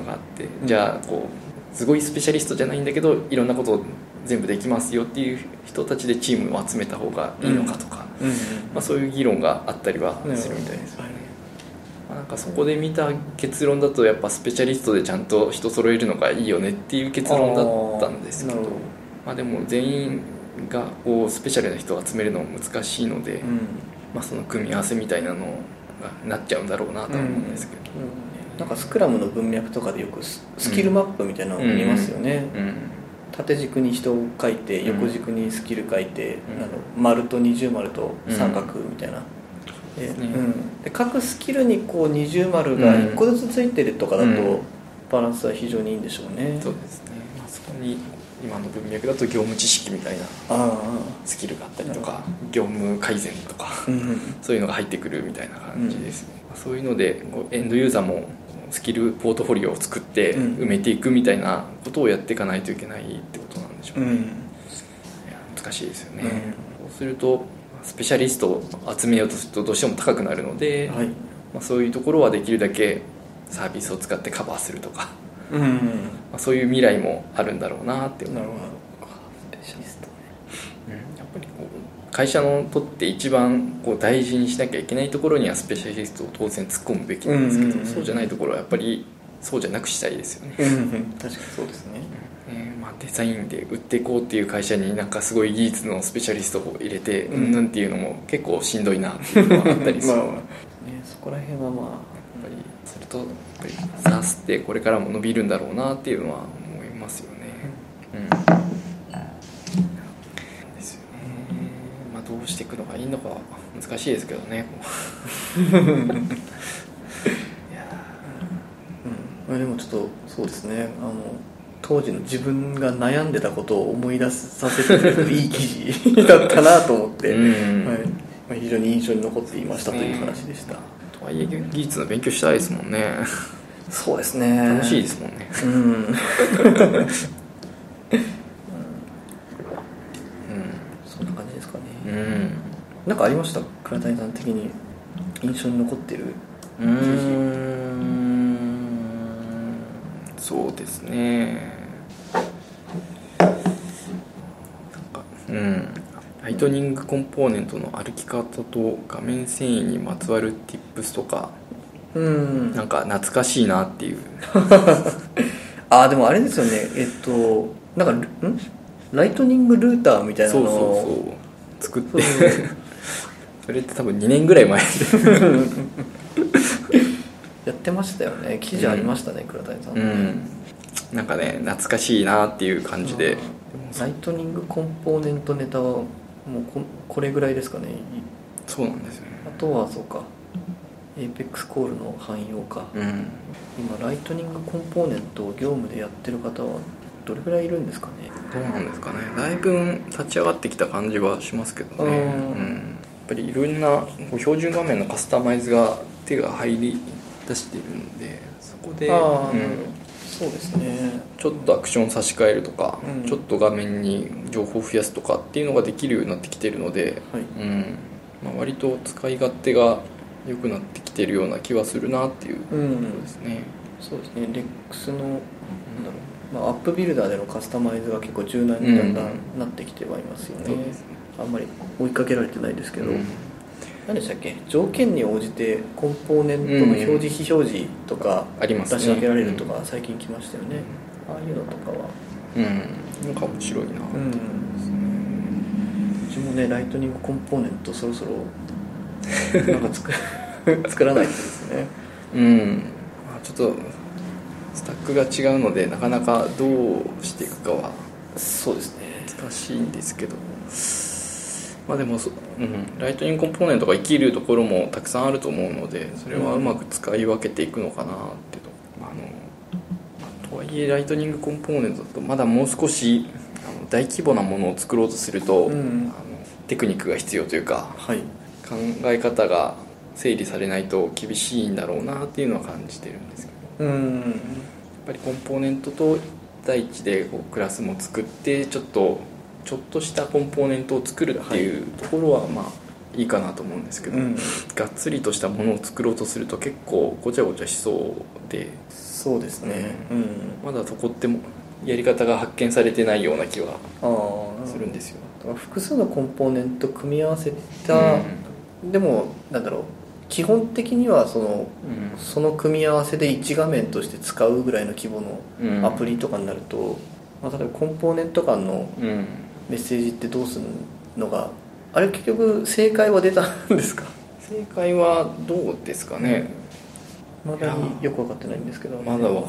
のがあって、うん、じゃあこうすごいスペシャリストじゃないんだけどいろんなこと全部できますよっていう人たちでチームを集めた方がいいのかとか、うんうん、まあ、そういう議論があったりはするみたいですよね。うん、なんかそこで見た結論だとやっぱスペシャリストでちゃんと人揃えるのがいいよねっていう結論だったんですけど、まあ、でも全員がこうスペシャルな人を集めるのも難しいので、うん、まあ、その組み合わせみたいなのがなっちゃうんだろうなと思うんですけど、うんうん、なんかスクラムの文脈とかでよくスキルマップみたいなのを見ますよね。うんうん、縦軸に人を書いて横軸にスキル書いて、うん、丸と二重丸と三角みたいな、うんうん、で各スキルにこう二重丸が1個ずつついてるとかだとバランスは非常にいいんでしょうね。うん、そうですね、まあ、そこに今の文脈だと業務知識みたいなスキルがあったりとか業務改善とかそういうのが入ってくるみたいな感じですね。うん、そういうのでエンドユーザーもスキルポートフォリオを作って埋めていくみたいなことをやっていかないといけないってことなんでしょうね。うん、いや難しいですよね。うん、そうするとスペシャリストを集めようとするとどうしても高くなるので、はい、まあ、そういうところはできるだけサービスを使ってカバーするとか、うんうん、まあ、そういう未来もあるんだろうなって思う。なるほど、スペシャリストね。うん、やっぱりこう会社のとって一番こう大事にしなきゃいけないところにはスペシャリストを当然突っ込むべきなんですけど、うんうんうん、そうじゃないところはやっぱりそうじゃなくしたいですよね。うんうん、確かにそうですね。まあ、デザインで売っていこうっていう会社になんかすごい技術のスペシャリストを入れてうんぬんっていうのも結構しんどいなっていうのがあったりする。まあまあね、そこら辺はまあやっぱりするとザスってこれからも伸びるんだろうなっていうのは思いますよね。うん、ですよね。まあ、どうしていくのがいいのか難しいですけどね。いや、うん、でもちょっとそうですね、当時の自分が悩んでたことを思い出させてくれるいい記事だったなと思って、うんはいまあ、非常に印象に残っていましたという話でした。とはいえ技術の勉強したいですもんね。そうですね、楽しいですもんね、うんそんな感じですかね、うん、なんかありました？倉谷さん的に印象に残ってる記事。そうですね、なんか、うん、ライトニングコンポーネントの歩き方と画面繊維にまつわる tips とか、うん、なんか懐かしいなっていうあ、でもあれですよね、なんかライトニングルーターみたいなのをそう作ってそれって多分2年ぐらい前やってましたよね。記事ありましたね、うん、倉谷さん、うん、なんかね懐かしいなっていう感じで、ライトニングコンポーネントネタはもう これぐらいですかね。そうなんですよね。あとはそうかエーペックスコールの汎用化、うん、今ライトニングコンポーネントを業務でやってる方はどれぐらいいるんですかね。どうなんですかね。だいぶ立ち上がってきた感じはしますけどね、うん、やっぱりいろんな標準画面のカスタマイズが手が入り出しているので、そこで、うん、そうですね、ちょっとアクション差し替えるとか、うん、ちょっと画面に情報を増やすとかっていうのができるようになってきてるので、はいうんまあ、割と使い勝手が良くなってきてるような気はするなっていうことですね、うん、そうですね。レックスのなんだろう、まあ、アップビルダーでのカスタマイズが結構柔軟にだんだんなってきてはいますよね、うん、あんまり追いかけられてないですけど、うん、何でしたっけ、条件に応じてコンポーネントの表示、うん、非表示とか出し分けられるとか最近来ましたよね、うん、ああいうのとかは、うん、なんか面白いな、うん、うちもねライトニングコンポーネントそろそろなんか 作らないとですね、うん、ちょっとスタックが違うのでなかなかどうしていくかはそうですね難しいんですけど、まあでも、うん、ライトニングコンポーネントが生きるところもたくさんあると思うので、それはうまく使い分けていくのかなってと、うん、とはいえライトニングコンポーネントだとまだもう少し大規模なものを作ろうとすると、うん、テクニックが必要というか、はい、考え方が整理されないと厳しいんだろうなっていうのは感じてるんですけど、うん、やっぱりコンポーネントと1対1でこうクラスも作ってちょっとしたコンポーネントを作るっていうところはまあいいかなと思うんですけど、うん、がっつりとしたものを作ろうとすると結構ごちゃごちゃしそうで、そうですね、うんうん、まだそこってもやり方が発見されてないような気はするんですよ。だから複数のコンポーネント組み合わせた、うん、でもなんだろう基本的にはうん、その組み合わせで1画面として使うぐらいの規模のアプリとかになると、うんまあ、例えばコンポーネント間のメッセージってどうするのが、うん、あれ結局正解は出たんですか？正解はどうですかね、まだよく分かってないんですけど、まだ分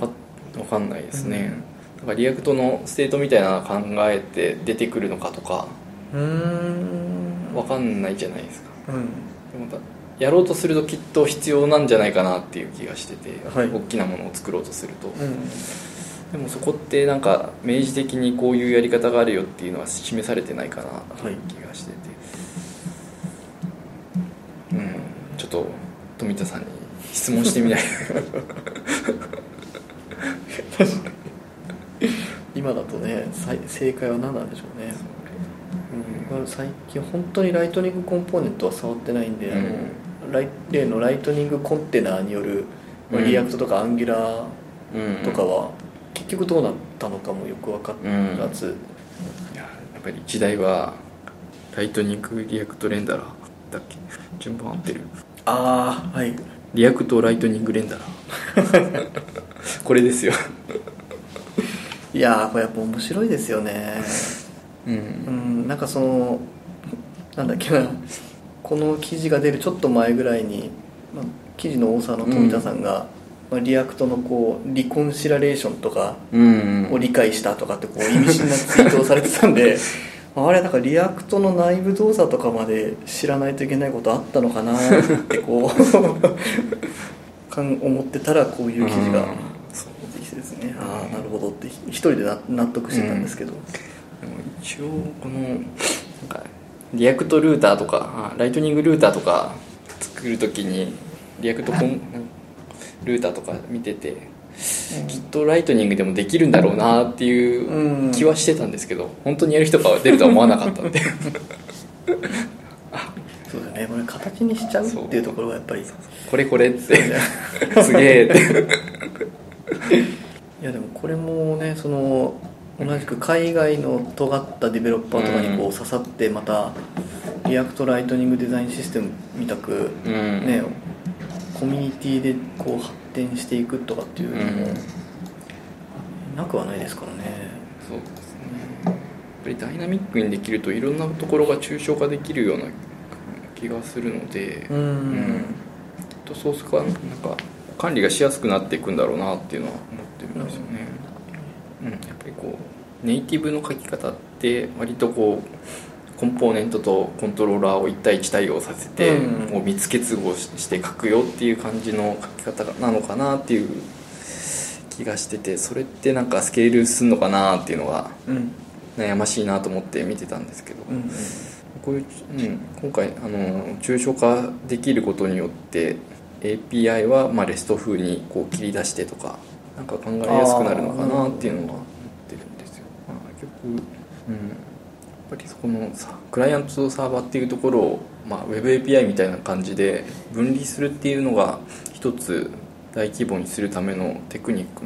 かんないですね、うん、なんかリアクトのステートみたいなの考えて出てくるのかとか分かんないじゃないですか、うん、でもやろうとするときっと必要なんじゃないかなっていう気がしてて、はい、大きなものを作ろうとすると、うんでもそこってなんか明示的にこういうやり方があるよっていうのは示されてないかなという気がしてて、はい、うんちょっと富田さんに質問してみない今だとね正解は何なんでしょうね。うん、最近本当にライトニングコンポーネントは触ってないんで、うん、例のライトニングコンテナによるリアクトとかアンギュラーとかは、うんうん結局どうなったのかもよく分からず、うん、やっぱり時代はライトニングリアクトレンダラーだっけ、順番合ってる？ああはい、リアクトライトニングレンダラーこれですよいやこれやっぱ面白いですよねうん、うん、なんかなんだっけなこの記事が出るちょっと前ぐらいに、ま、記事の大沢の富田さんが、うんリアクトのこうリコンシラレーションとかを理解したとかってこう意味深なツイートをされてたんであれなんかリアクトの内部動作とかまで知らないといけないことあったのかなってこう思ってたらこういう記事がですね。ああなるほどって一人で納得してたんですけど、うん、でも一応このなんかリアクトルーターとかライトニングルーターとか作るときにリアクトルーターとか見てて、うん、きっとライトニングでもできるんだろうなっていう気はしてたんですけど、本当にやる人が出るとは思わなかったんでそうだね、これ形にしちゃうっていうところがやっぱりこれってすげえっていやでもこれもね、その同じく海外の尖ったディベロッパーとかにこう刺さって、またリアクトライトニングデザインシステムみたくね、コミュニティでこう発展していくとかっていうのもなくはないですからね。そうですね、やっぱりダイナミックにできるといろんなところが抽象化できるような気がするので、うん、うん、とソースがなんか管理がしやすくなっていくんだろうなっていうのは思ってるんですよね、うんうん、やっぱりこうネイティブの書き方って割とこうコンポーネントとコントローラーを1対1対応させて、うん、もう密結合して書くよっていう感じの書き方なのかなっていう気がしてて、それってなんかスケールすんのかなっていうのが悩ましいなと思って見てたんですけど、うんうん、こういう、うん、今回抽象化できることによって API はまあレスト風にこう切り出してとか、なんか考えやすくなるのかなっていうのは思ってるんですよ。まあ、結局、うん、やっぱりそこのクライアントとサーバーっていうところを、まあ、Web API みたいな感じで分離するっていうのが一つ大規模にするためのテクニック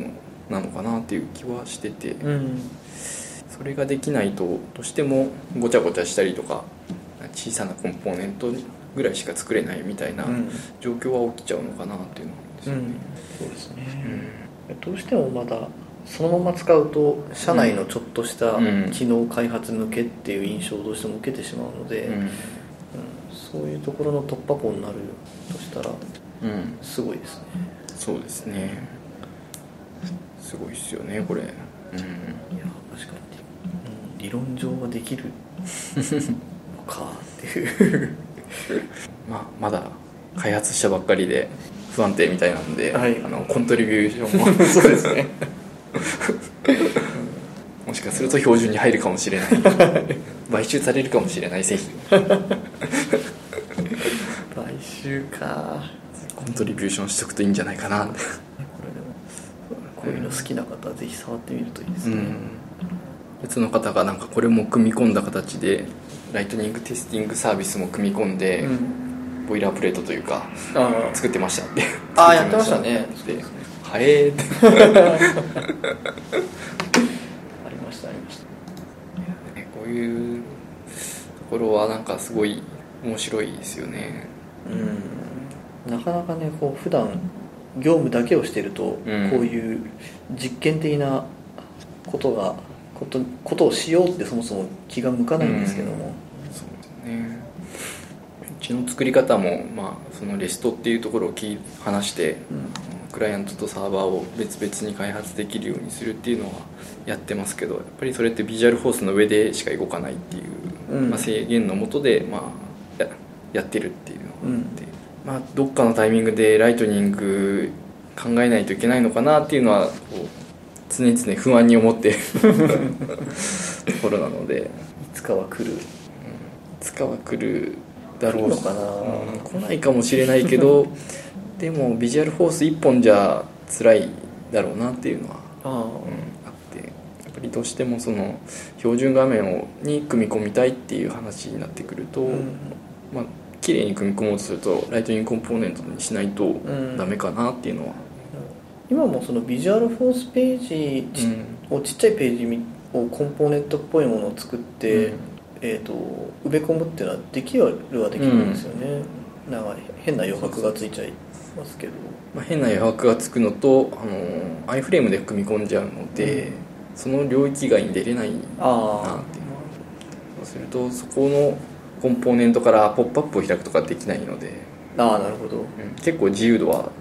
なのかなっていう気はしてて、うん、それができないとどうしてもごちゃごちゃしたりとか小さなコンポーネントぐらいしか作れないみたいな状況は起きちゃうのかなっていうのがあるんですよね、うん、そうですね、うん、どうしてもまだそのまま使うと社内のちょっとした機能開発向けっていう印象をどうしても受けてしまうので、うんうんうん、そういうところの突破口になるとしたらすごいですね、うん、そうですね、すごいですよねこれ、うん、いや確かに理論上はできるのかっていうまだ開発したばっかりで不安定みたいなんで、はい、コントリビューションもそうですねもしかすると標準に入るかもしれない買収されるかもしれない製品買収か、コントリビューションしとくといいんじゃないかなこれでもこういうの好きな方はぜひ触ってみるといいですね、うん、別の方がなんかこれも組み込んだ形でライトニングテスティングサービスも組み込んで、うん、ボイラープレートというか作ってましたってああやってましたねで、はえーってありましたこういうところはなんかすごい面白いですよね、うん、なかなかねこう普段業務だけをしてると、こういう実験的なことをしようってそもそも気が向かないんですけども、うん、そうですね、うちの作り方も、まあ、そのレストっていうところを話して、うん、クライアントとサーバーを別々に開発できるようにするっていうのはやってますけど、やっぱりそれってビジュアルフォースの上でしか動かないっていう、うん、まあ、制限の下で、まあ、やってるっていうのがあって、うん、まあ、どっかのタイミングでライトニング考えないといけないのかなっていうのはこう常々不安に思ってところなので、いつかは来るだろうのかな、うん、来ないかもしれないけどでもビジュアルフォース1本じゃ辛いだろうなっていうのは あって、やっぱりどうしてもその標準画面に組み込みたいっていう話になってくると、うん、まあ綺麗に組み込もうとするとライトニングコンポーネントにしないとダメかなっていうのは、うん、今もそのビジュアルフォースページをちっちゃいページをコンポーネントっぽいものを作って、うん、埋め込むっていうのはできるはできるんですよね、うん、なんか変な余白がついちゃいますけど、まあ、変な余白がつくのとアイフレームで組み込んじゃうので、うん、その領域外に出れないなっていうのは、そうするとそこのコンポーネントからポップアップを開くとかできないので、ああなるほど、うん、結構自由度は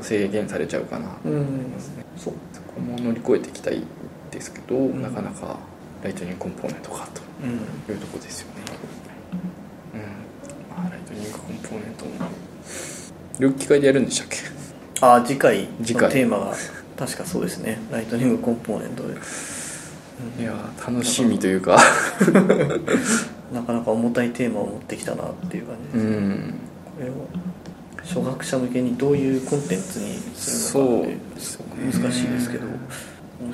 制限されちゃうかなと思いますね、うん、そこも乗り越えていきたいですけど、うん、なかなかライトニングコンポーネントかというところですよね、うん、まあ、ライトニングコンポーネントも領域外でやるんでしたっけ？ああ、次回のテーマが確かそうですね、ライトニングコンポーネントで、いや楽しみというかなかなか重たいテーマを持ってきたなっていう感じですね、うん、これを初学者向けにどういうコンテンツにするのかってすごく難しいですけど面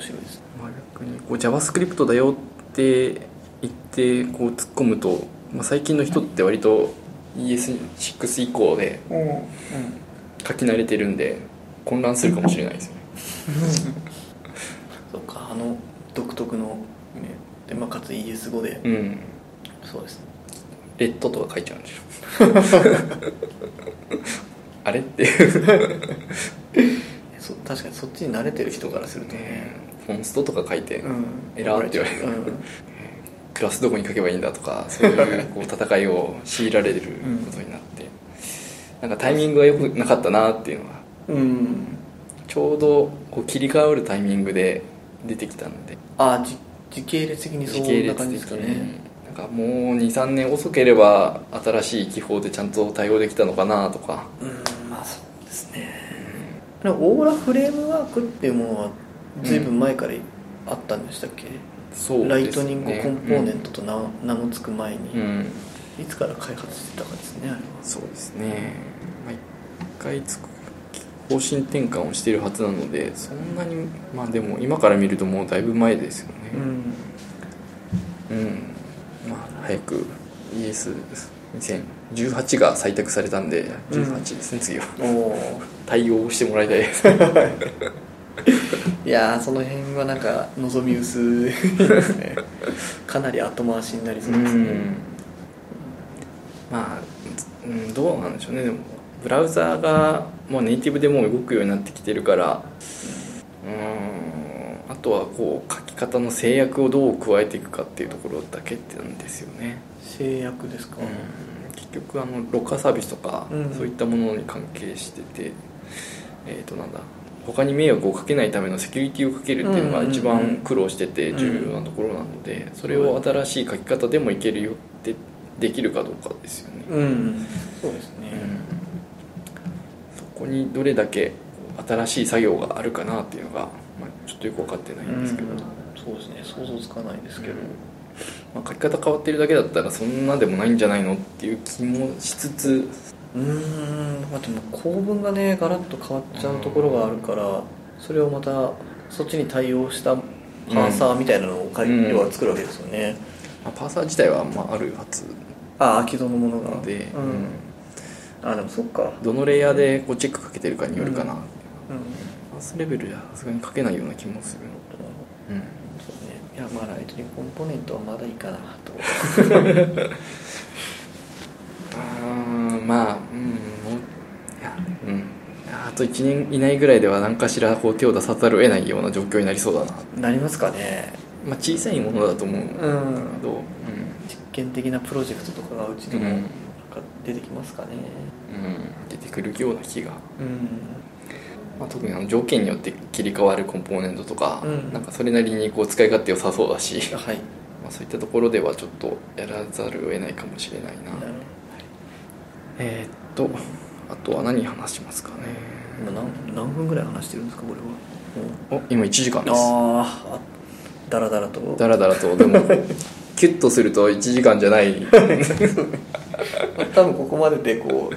白いですね。まあ、逆にこう JavaScript だよって言ってこう突っ込むと、まあ、最近の人って割と ES6 以降で書き慣れてるんで混乱するかもしれないですよねそうか、あの独特の、ね、でまあ、かつ ES5 で、うん、そうですね、レッドとか書いちゃうんでしょあれって確かにそっちに慣れてる人からするとね、フォンストとか書いて、うん、エラーって言われる、うん、クラスどこに書けばいいんだとかそういう、 こう戦いを強いられることになって、うん、なんかタイミングが良くなかったなっていうのは、うん、ちょうどこう切り替わるタイミングで出てきたので、あ、時系列的にそんな感じですかね。なんかもう 2,3 年遅ければ新しい技法でちゃんと対応できたのかなとか、うん、まあそうですね、うん、オーラフレームワークっていうものは随分前からあったんでしたっけ、うん、そうですね、ライトニングコンポーネントと 名の付く前に、うん、いつから開発してたかですね、あれは。そうですね、まあ、一回方針転換をしているはずなので、そんなに、まあでも今から見るともうだいぶ前ですよね。うん。うん、まあ早く ES2018 が採択されたんで、18ですね、次は。お対応してもらいたいですね。いやー、その辺はなんか望み薄いですね。かなり後回しになりそうですね。うん、まあ、うん、どうなんでしょうね、でも。ブラウザーがもうネイティブでもう動くようになってきてるから、あとはこう書き方の制約をどう加えていくかっていうところだけなんですよね。制約ですか。結局あのロッカーサービスとか、うん、そういったものに関係してて、なんだ、他に迷惑をかけないためのセキュリティをかけるっていうのが一番苦労してて重要なところなので、うんうん、それを新しい書き方でもいけるよってできるかどうかですよね、うん、そうですね、うん、ここにどれだけ新しい作業があるかなっていうのが、まあ、ちょっとよく分かってないんですけど、うん、そうですね、想像つかないですけど、うん、まあ、書き方変わってるだけだったらそんなでもないんじゃないのっていう気もしつつ、まあ、でも構文がねガラッと変わっちゃうところがあるから、それをまたそっちに対応したパーサーみたいなのを要は作るわけですよね、うんうん、まあ、パーサー自体はまああるはず、あ、既存のものなので、うんうん、あ、でもそっか、どのレイヤーでこうチェックかけてるかによるかな、うんうん、パースレベルじゃさすがにかけないような気もするのと、うん、そうね、いや、まあライトニングコンポーネントはまだいいかなとまあ、うん、いや、うん、あと1年以内ぐらいでは何かしらこう手を出さざるを得ないような状況になりそうだな、なりますかね、まあ、小さいものだと思う、うん、どう、うん、実験的なプロジェクトとかがうちでも、うん、出てきますかね、うん、出てくるような気が、うん、まあ、特にあの条件によって切り替わるコンポーネントとか、うん、なんかそれなりにこう使い勝手良さそうだし、はい、まあ、そういったところではちょっとやらざるを得ないかもしれないな、はい、あとは何話しますかね。今 何分ぐらい話してるんですか、これは。今1時間です。あ、だらだらとだらだらと、でもキュッとすると1時間じゃない多分ここまででこう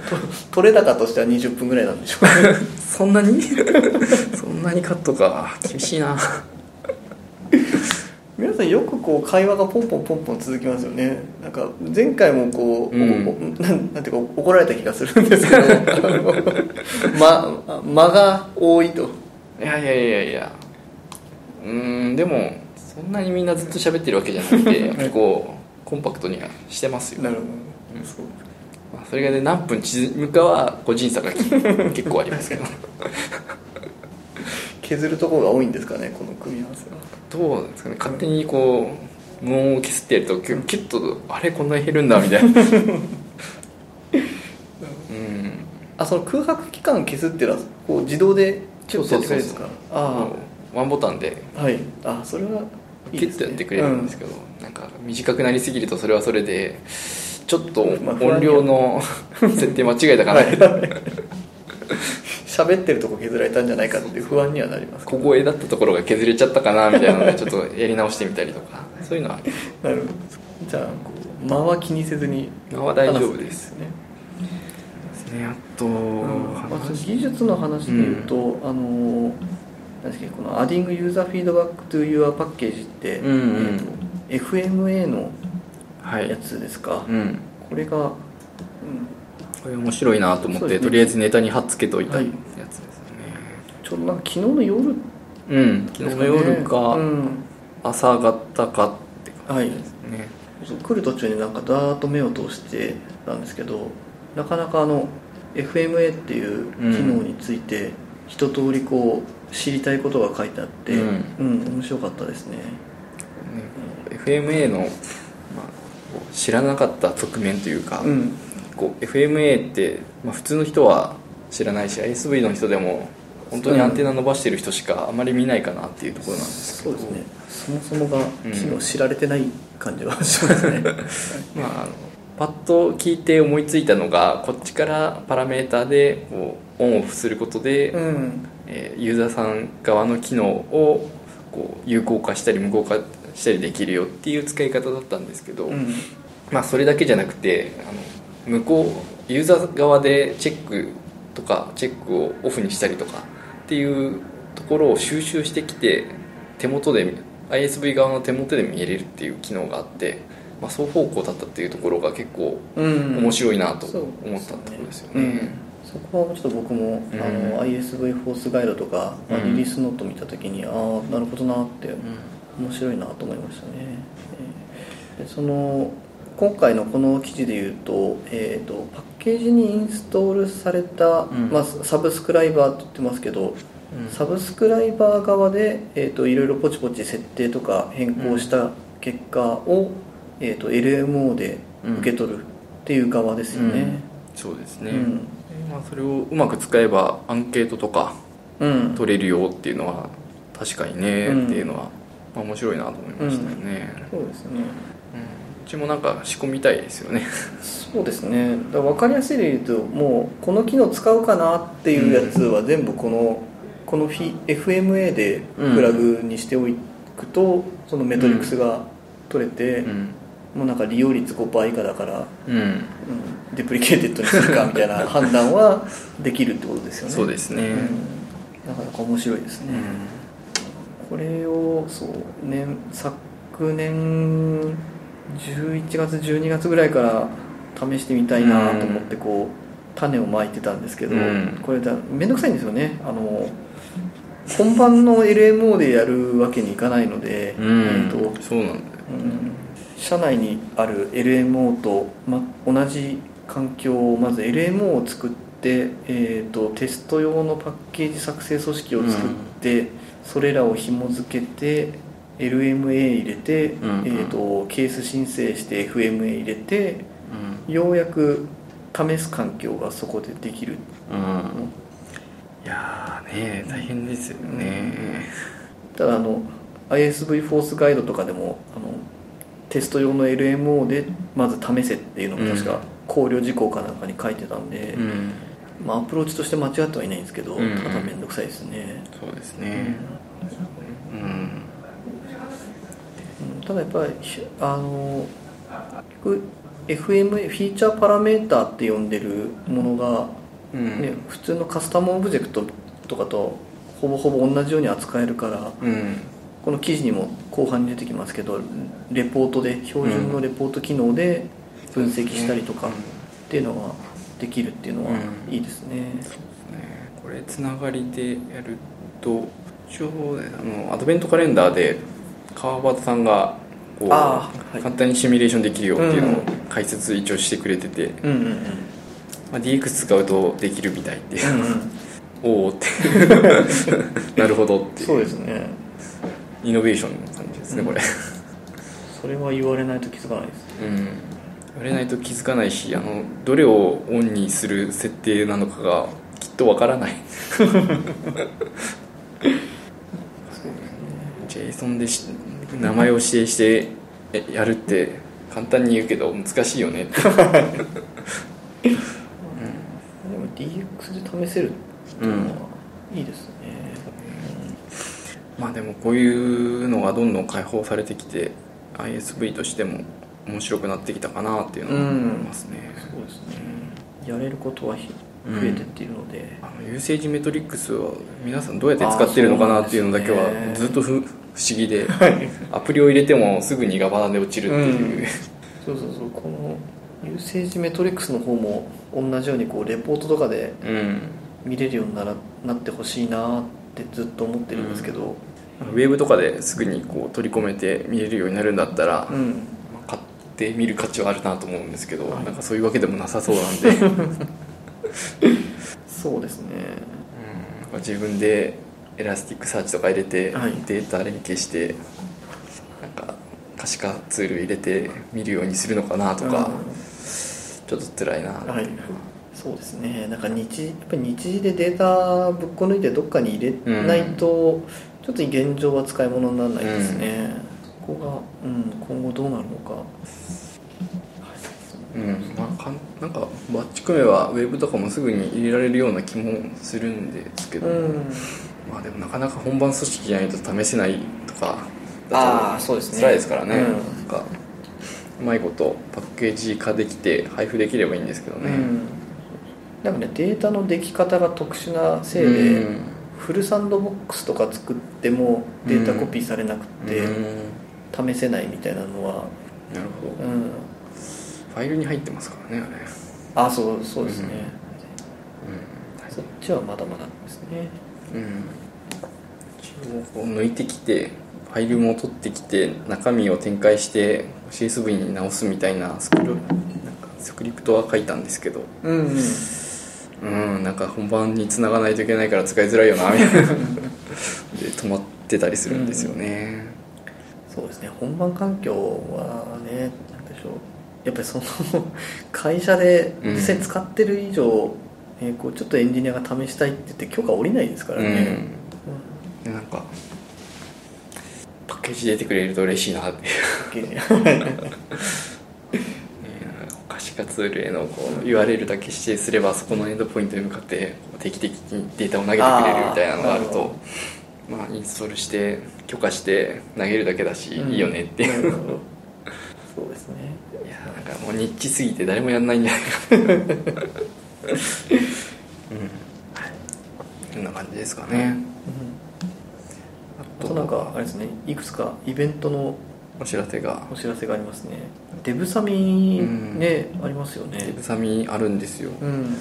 取れ高としては20分ぐらいなんでしょうねそんなにそんなにカットか、厳しいな皆さんよくこう会話がポンポンポンポン続きますよね。なんか前回もこう、うん、なんていうか怒られた気がするんですけど間が多いと。いやいやいやいや、うーん、でもそんなにみんなずっと喋ってるわけじゃなくて結構コンパクトにはしてますよ。なるほど、うん、そう、まあ、それがね何分縮むかは個人差が結構ありますけど削るところが多いんですかね、この組み合わせは。どうなんですかね、勝手にこう無音を消すってやるとキュッと、あれ、こんなに減るんだみたいなうん、あ、その空白期間消すっていうのはこう自動でキュッとやってくれるんですか。ああ、ワンボタンで、はい、あ、それはいいですね、キュッとやってくれるんですけど、うん、なんか短くなりすぎるとそれはそれでちょっと音量の設定間違えたかな、シャ喋ってるとこ削られたんじゃないかっていう不安にはなります。小声だったところが削れちゃったかなみたいなのでちょっとやり直してみたりとかそういうのはある。なるほど。じゃあ間は気にせずに間は大丈夫ですね。あと、まず技術の話でいうと、この Adding User Feedback to Your Package って、FMA のやつですか、これが、これ面白いなと思って、とりあえずネタに貼っつけといたやつですね。ちょうどなんか昨日の夜、昨日の夜か、朝方かって感じですね。来る途中になんかダーッと目を通してたんですけど、なかなかFMA っていう機能について一通りこう知りたいことが書いてあって、面白かったですね。FMA の、知らなかった側面というか、こう FMA って、普通の人は知らないし ASV の人でも本当にアンテナ伸ばしてる人しかあまり見ないかなっていうところなんですけど、そうですね、そもそもが機能知られてない感じはしますね。パッと聞いて思いついたのが、こっちからパラメータでこうオンオフすることで、ユーザーさん側の機能をこう有効化したり無効化したりできるよっていう使い方だったんですけど、それだけじゃなくて、向こうユーザー側でチェックとかチェックをオフにしたりとかっていうところを収集してきて、手元で ISV 側の手元で見えれるっていう機能があって。双方向だったっていうところが結構面白いなと思ったところですよね。そこはちょっと僕も、ISV フォースガイドとか、リリースノート見たときに、なるほどなって、面白いなと思いましたね。で今回のこの記事でいうと、パッケージにインストールされた、サブスクライバーって言ってますけど、サブスクライバー側で、いろいろポチポチ設定とか変更した結果を、LMO で受け取るっていう側ですよね、そうですね、それをうまく使えばアンケートとか取れるよっていうのは確かにねっていうのは、面白いなと思いましたよね、そうですね、うちもなんか仕込みたいですよね。そうですね、だから分かりやすいで言うと、もうこの機能使うかなっていうやつは全部この FMA でフラグにしておくと、そのメトリックスが取れて、もうなんか利用率 5% 以下だから、デプリケーテッドにするかみたいな判断はできるってことですよね。そうですね、なかなか面白いですね、これを昨年11月12月ぐらいから試してみたいなと思ってこう種をまいてたんですけど、これめんどくさいんですよね。本番の LMO でやるわけにいかないので、そうなんだよ、社内にある LMO と、同じ環境をまず LMO を作って、テスト用のパッケージ作成組織を作って、それらを紐付けて LMA 入れて、ケース申請して FMA 入れて、ようやく試す環境がそこでできる、いやね、大変ですよね、ただISV フォースガイドとかでもテスト用の LMO でまず試せっていうのも確か考慮事項かなんかに書いてたんで、アプローチとして間違ってはいないんですけど、ただ面倒くさいですね。そうですね、ただやっぱりFM フィーチャーパラメータって呼んでるものが、普通のカスタムオブジェクトとかとほぼほぼ同じように扱えるから、この記事にも後半に出てきますけど、レポートで標準のレポート機能で分析したりとかっていうのができるっていうのはいいですね、そうですね、これつながりでやると一応アドベントカレンダーで川端さんがこう簡単にシミュレーションできるよっていうのを解説一応してくれてて、DX 使うとできるみたいっていう、おおってなるほどっていう、そうですね、イノベーションの感じですね、これそれは言われないと気づかないです、言われないと気づかないし、どれをオンにする設定なのかがきっとわからないそうですね、JSON で名前を指定してやるって簡単に言うけど難しいよねってでも DX で試せるっていうのはいいですね、うん、まあでもこういうのがどんどん解放されてきて ISV としても面白くなってきたかなっていうのは思いますね、うん、そうですね、うん、やれることは増えてっていうので、うん、あのユーセージメトリックスは皆さんどうやって使ってるのかなっていうのだけはずっと不思議で、アプリを入れてもすぐにガバナで落ちるっていう、うん、そうそうそう、このユーセージメトリックスの方も同じようにこうレポートとかで見れるように なってほしいなってずっと思ってるんですけど、うん、ウェブとかですぐにこう取り込めて見れるようになるんだったら、うん、買ってみる価値はあるなと思うんですけど、はい、なんかそういうわけでもなさそうなんでそうですね、うん、自分でエラスティックサーチとか入れて、はい、データ連携してなんか可視化ツール入れて見るようにするのかなとか、うん、ちょっと辛いなっていう、はい、そうですね、なんかやっぱり日時でデータぶっこ抜いてどっかに入れないとちょっと現状は使い物にならないですね、うん、そこが、うん、今後どうなるのか、うん、なんかバッチ組めばウェブとかもすぐに入れられるような気もするんですけど、うん、まあでもなかなか本番組織じゃないと試せないとかだと辛いですからね、うん、なんかうまいことパッケージ化できて配布できればいいんですけどね、うん、なんかねデータの出来方が特殊なせいで、うん、フルサンドボックスとか作ってもデータコピーされなくて試せないみたいなのは、うん、なるほど、うん、ファイルに入ってますからね、あれ。あ、そうですね、うんうん、はい、そっちはまだまだですね、うん、抜いてきてファイルも取ってきて中身を展開して CSV に直すみたいなスクリプトは書いたんですけど、うんうん、うん、なんか本番に繋がないといけないから使いづらいよなみたいなで止まってたりするんですよね、うん、そうですね、本番環境はね、なんでしょう、やっぱりその会社で実際使ってる以上、うん、こうちょっとエンジニアが試したいって言って許可下りないですからね、うんうん、なんかパッケージ出てくれると嬉しいなっていう可視化ツールへのこう URL だけ指定すればそこのエンドポイントに向かって定期的にデータを投げてくれるみたいなのがあると、まあ、インストールして許可して投げるだけだし、うん、いいよねっていうそうですね、いやなんかもうニッチすぎて誰もやんないんじゃないかうん、こんな感じですかね、うん、あとなんかあれですね、いくつかイベントのお知らせがありますね。デブサミね、うん、ありますよね。デブサミあるんですよ、うん、なん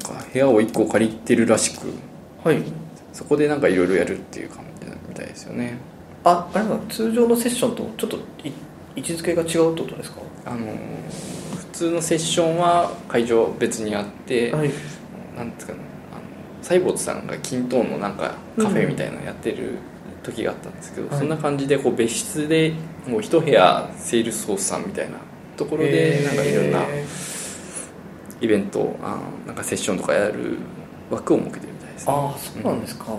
か部屋を1個借りてるらしく、はい、そこでなんかいろいろやるっていう感じみたいですよね。あれは通常のセッションとちょっと位置づけが違うってことですか？普通のセッションは会場別にあって、はい、なんですかね、サイボーズさんが金東のなんかカフェみたいなのやってる時があったんですけど、うん、そんな感じでこう別室でもう一部屋セールスフォースさんみたいなところでなんかいろんなイベント、なんかセッションとかやる枠を設けてるみたいですね。ああ、そうなんですか、うん、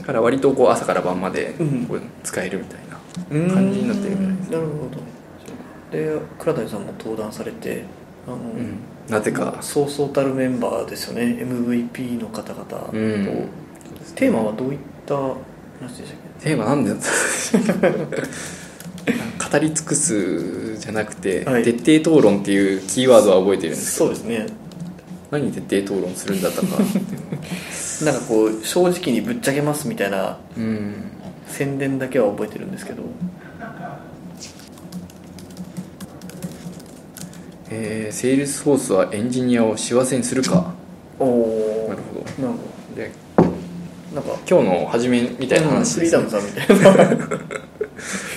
だから割とこう朝から晩までこう使えるみたいな、うん感じになってるみたいです、ね、なるほど。で倉谷さんも登壇されて、うん、なぜかそうそうたるメンバーですよね、 MVP の方々と、うんね、テーマはどういった話でしたっけ？テーマなんで語り尽くすじゃなくて、はい、徹底討論っていうキーワードは覚えてるんですけど、そうですね、何徹底討論するんだったかなんかこう正直にぶっちゃけますみたいな、うん宣伝だけは覚えてるんですけど、セールスフォースはエンジニアを幸せにするか。お、なるほど。で、なんか今日の初めみたいな話ですね、フリーダムさんみたいな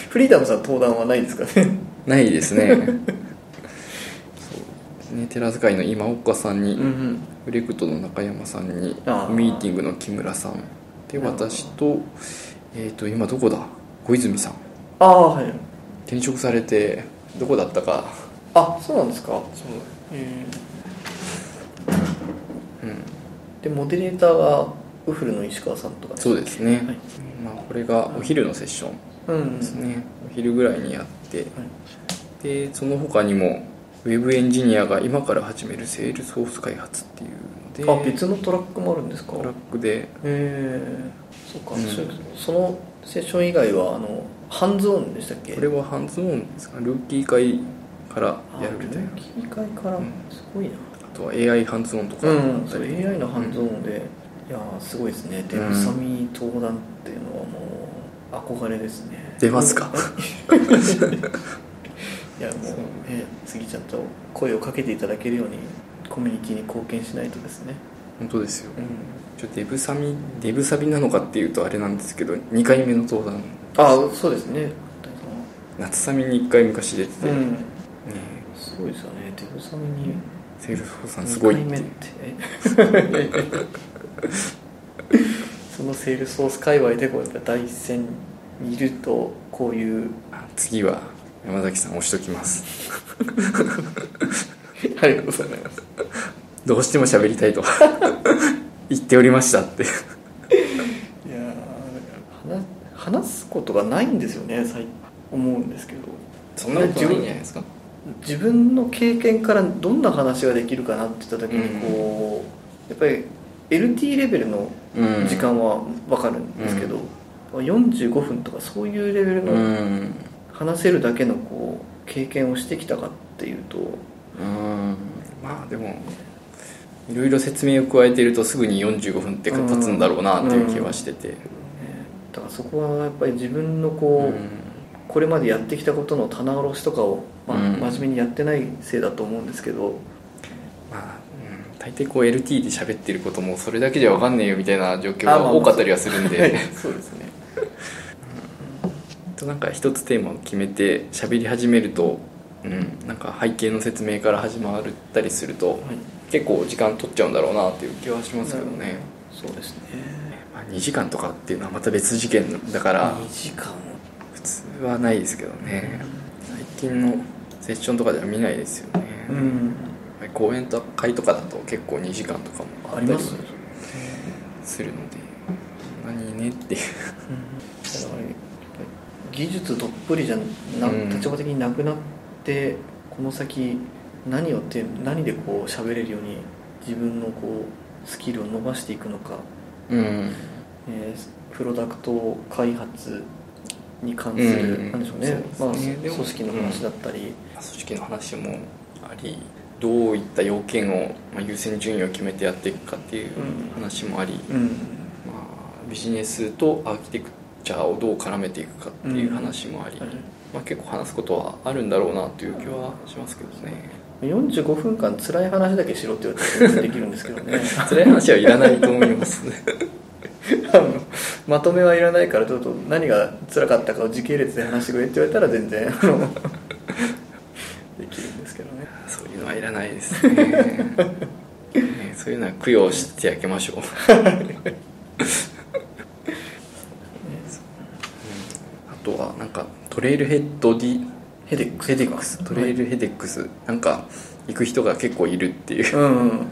フリーダムさん登壇はないですかねないですねそうね、寺使いの今岡さんに、うんうん、フレクトの中山さんにミーティングの木村さんで私と今どこだ、小泉さん、ああ、はい、転職されてどこだったか、あ、そうなんですか、そう、うん、でモデレーターがウフルの石川さんとか、そうですね、はい、まあ、これがお昼のセッションですね、うんうん、お昼ぐらいにやって、はい、でその他にもウェブエンジニアが今から始めるセールスフォース開発っていうので、あ、別のトラックもあるんですか。トラックで、そうか、うん、そのセッション以外はハンズオンでしたっけ。これはハンズオンですか。ルーキー会からやるみたいな。ルーキー会から、うん、すごいな。あとは AI ハンズオンとか、うん、そう AI のハンズオンで、うん、いやすごいですね。出宇佐美登壇っていうのはもう憧れですね。出ますか。いやもう、次ちゃんと声をかけていただけるようにコミュニティに貢献しないとですね。本当ですよ。うん、ちょっとデブサビなのかっていうとあれなんですけど、2回目の登壇。あ、そうですね。夏サミに1回昔出てて、うん、ね、すごいですよね。デブサミにセールスフォースさんすごいって。2回目ってそのセールスフォース界隈でこうやっぱ第一線にいるとこういう、次は山崎さん押しときますありがとうございます。どうしても喋りたいと言っておりましたっていや、話すことがないんですよね、思うんですけど。そんなことないんじゃないですか。自分の経験からどんな話ができるかなって言った時にこう、やっぱりLT レベルの時間は分かるんですけど、うん、45分とかそういうレベルの話せるだけのこう経験をしてきたかっていうと、まあでもいろいろ説明を加えてるとすぐに45分って経つんだろうなっていう気はしてて、だからそこはやっぱり自分のこう、これまでやってきたことの棚卸しとかを、真面目にやってないせいだと思うんですけど、まあ大体こう LT で喋ってることもそれだけじゃ分かんねえよみたいな状況が多かったりはするんで、そうですね。なんか一つテーマを決めて喋り始めると、なんか背景の説明から始まったりすると、結構時間取っちゃうんだろうなという気はしますけどね。そうですね。まあ2時間とかっていうのはまた別事件だから、2時間普通はないですけどね。最近のセッションとかでは見ないですよね。うん。講演と会とかだと結構2時間とかもあったりするので、何ねっていう、技術どっぷりじゃ立場的になくなって、この先何でこう喋れるように自分のこうスキルを伸ばしていくのか、プロダクト開発に関する何でしょうね、組織の話だったり、組織の話もあり。どういった要件を、優先順位を決めてやっていくかっていう話もあり、ビジネスとアーキテクチャーをどう絡めていくかっていう話もあり、結構話すことはあるんだろうなという気はしますけどね。45分間辛い話だけしろって言われてできるんですけどね辛い話はいらないと思いますねまとめはいらないから、ちょっと何が辛かったかを時系列で話してくれって言われたら全然できるんですけどね。そういうのはいらないですねそういうのは供養してあげましょうあとはなんかトレイルヘッドヘデックストレイルヘデックス、なんか行く人が結構いるっていう、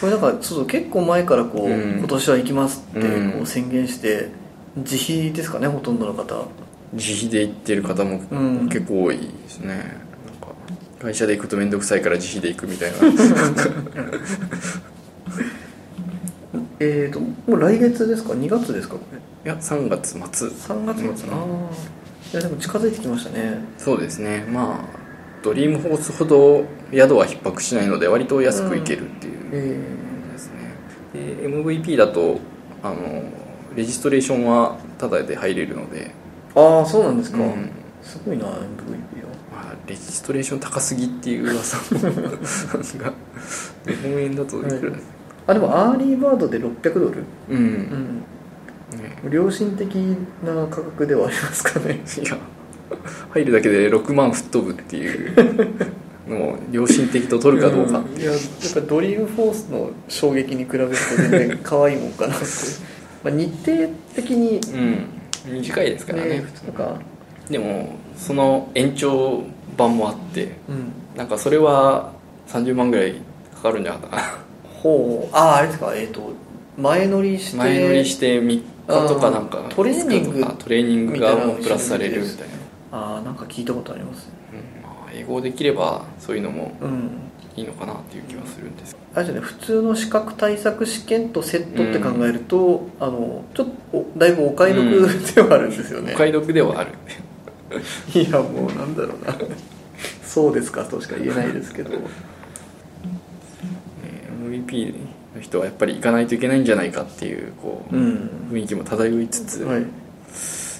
これだからちょっと結構前からこう、今年は行きますってこう宣言して、自費ですかね、ほとんどの方自費で行ってる方も結構多いですね、会社で行くと面倒くさいから自費で行くみたいなもう来月ですか、2月ですかこれ。いや3月末な。いやでも近づいてきましたね。そうですね。まあドリームホースほど宿は逼迫しないので割と安く行けるっていうですね、MVP だとレジストレーションはタダで入れるので。ああ、そうなんですか、すごいな MVP は。レジストレーション高すぎっていう噂が日本円だといくら、でもアーリーバードで$600、良心的な価格ではありますかね。いや、入るだけで6万吹っ飛ぶっていうのを良心的と取るかどうか、いや、やっぱドリームフォースの衝撃に比べると全然可愛いもんかなってまあ日程的に、短いですからね、普通か。でもその延長版もあって、なんかそれは30万ぐらいかかるんじゃなかったかな。ほう、あれですか、前乗りして3日とかなんかトレーニングがプラスされるみたいな。なんか聞いたことあります。英語できればそういうのもいいのかなっていう気はするんです。あれじゃね、普通の資格対策試験とセットって考えると、ちょっとだいぶお買い得ではあるんですよね。お買い得ではあるいやもうなんだろうなそうですかとしか言えないですけどMVP の人はやっぱり行かないといけないんじゃないかっていう、こう、雰囲気も漂いつつ、はい、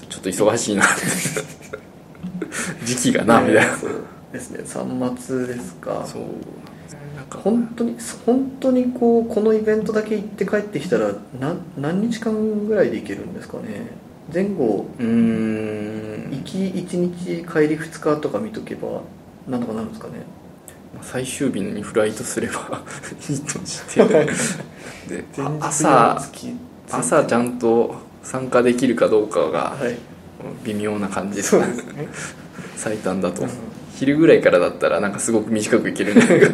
ちょっと忙しいな時期がなみたいなですね。3末ですか。そうなんか本当にこのイベントだけ行って帰ってきたら何日間ぐらいで行けるんですかね。前後行き1日帰り2日とか見とけばなんとかなるんですかね。最終日にフライトすればいいとしてで朝ちゃんと参加できるかどうかが微妙な感じですね、はい、最短だと、昼ぐらいからだったらなんかすごく短くいけるんじゃないか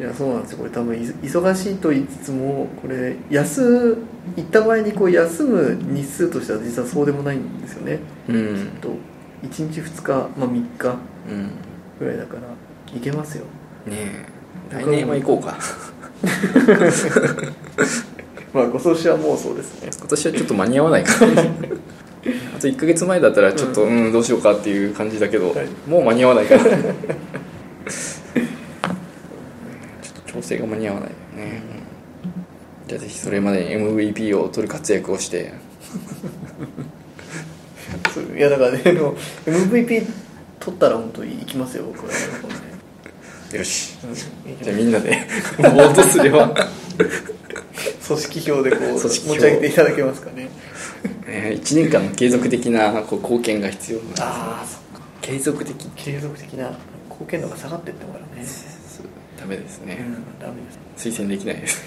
いやそうなんですよ。これ多分忙しいと言いつつも、これ行った場合に休む日数としては実はそうでもないんですよね、きっと1日2日、3日ぐらいだから行けますよね。え、来年は行こうか今年はもうそうですね、今年はちょっと間に合わないからあと1ヶ月前だったらちょっとどうしようかっていう感じだけど、はい、もう間に合わないからちょっと調整が間に合わないよね、じゃあぜひそれまでに MVP を取る活躍をしていやだからね、MVP 取ったら本当に行きますよ僕はよし、じゃあみんなでボートすれば組織票で持ち上げていただけますかね。1年間の継続的な貢献が必要なんです、ね、ああそっか、継続的な貢献度が下がっていってもらうね、ダメですね、ダメです、推薦できないです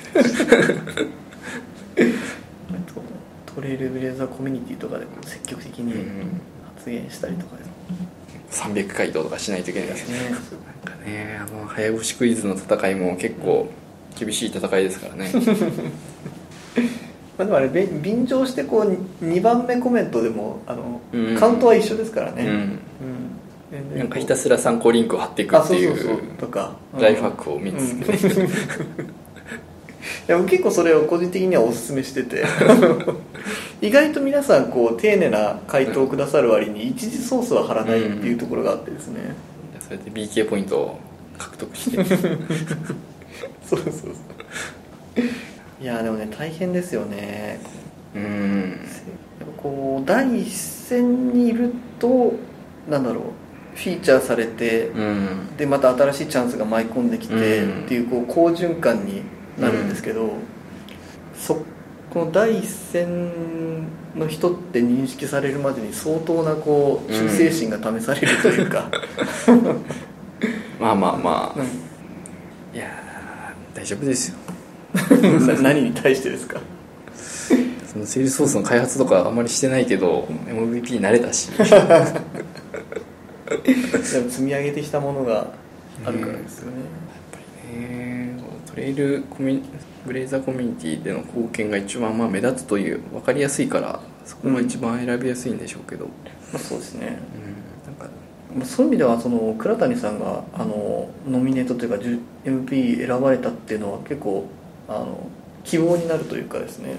トレイルブレイザーコミュニティとかで積極的に発言したりとかです、300回答とかしないといけないですねなんかね、早押しクイズの戦いも結構厳しい戦いですからねでもあれ便乗して2番目コメントでもカウントは一緒ですからね、なんかひたすら参考リンクを貼っていくっていうライフハックを見つけて、でも結構それを個人的にはおすすめしてて意外と皆さん丁寧な回答をくださる割に一次ソースは貼らないっていうところがあってですね、それで BK ポイントを獲得してそういやでもね大変ですよね。やっぱ第一線にいるとなんだろう、フィーチャーされて、でまた新しいチャンスが舞い込んできて、っていう好循環になるんですけど、この第一線の人って認識されるまでに相当な忠誠心が試されるというか、まあ、いや大丈夫ですよ何に対してですかそのセールスフォースの開発とかあんまりしてないけど MVP 慣れたし積み上げてきたものがあるからですよね、やっぱりねトレイルブレイザーコミュニティでの貢献が一番目立つという、分かりやすいからそこが一番選びやすいんでしょうけど、そうですね、そういう意味では倉谷さんがノミネートというか MP 選ばれたっていうのは結構希望になるというかですね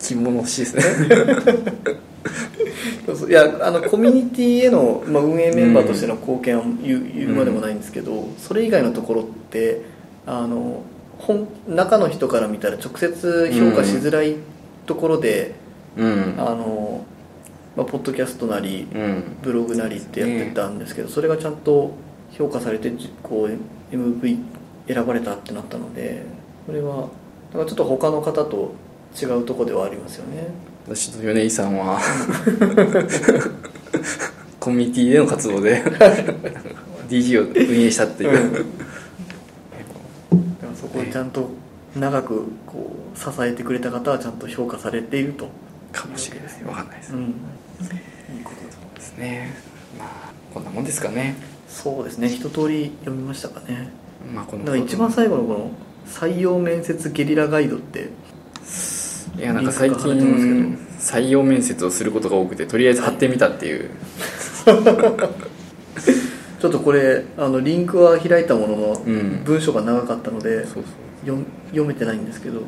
希望の星ですねいやコミュニティへの、運営メンバーとしての貢献を言うまでもないんですけど、それ以外のところって中の人から見たら直接評価しづらいところで、ポッドキャストなりブログなりってやってたんですけど、それがちゃんと評価されてMV 選ばれたってなったので、これはだからちょっと他の方と違うとこではありますよね。私と米井さんはコミュニティでの活動でDJ を運営したっていうそこをちゃんと長く支えてくれた方はちゃんと評価されているとかもしれない、分かんないです、いいことですね。こんなもんですかね。そうですね、一通り読みましたかね。だから一番最後の採用面接ゲリラガイドって、いや最近採用面接をすることが多くて、とりあえず貼ってみたっていうちょっとこれリンクは開いたものの文章が長かったので、うん、そうそう読めてないんですけど、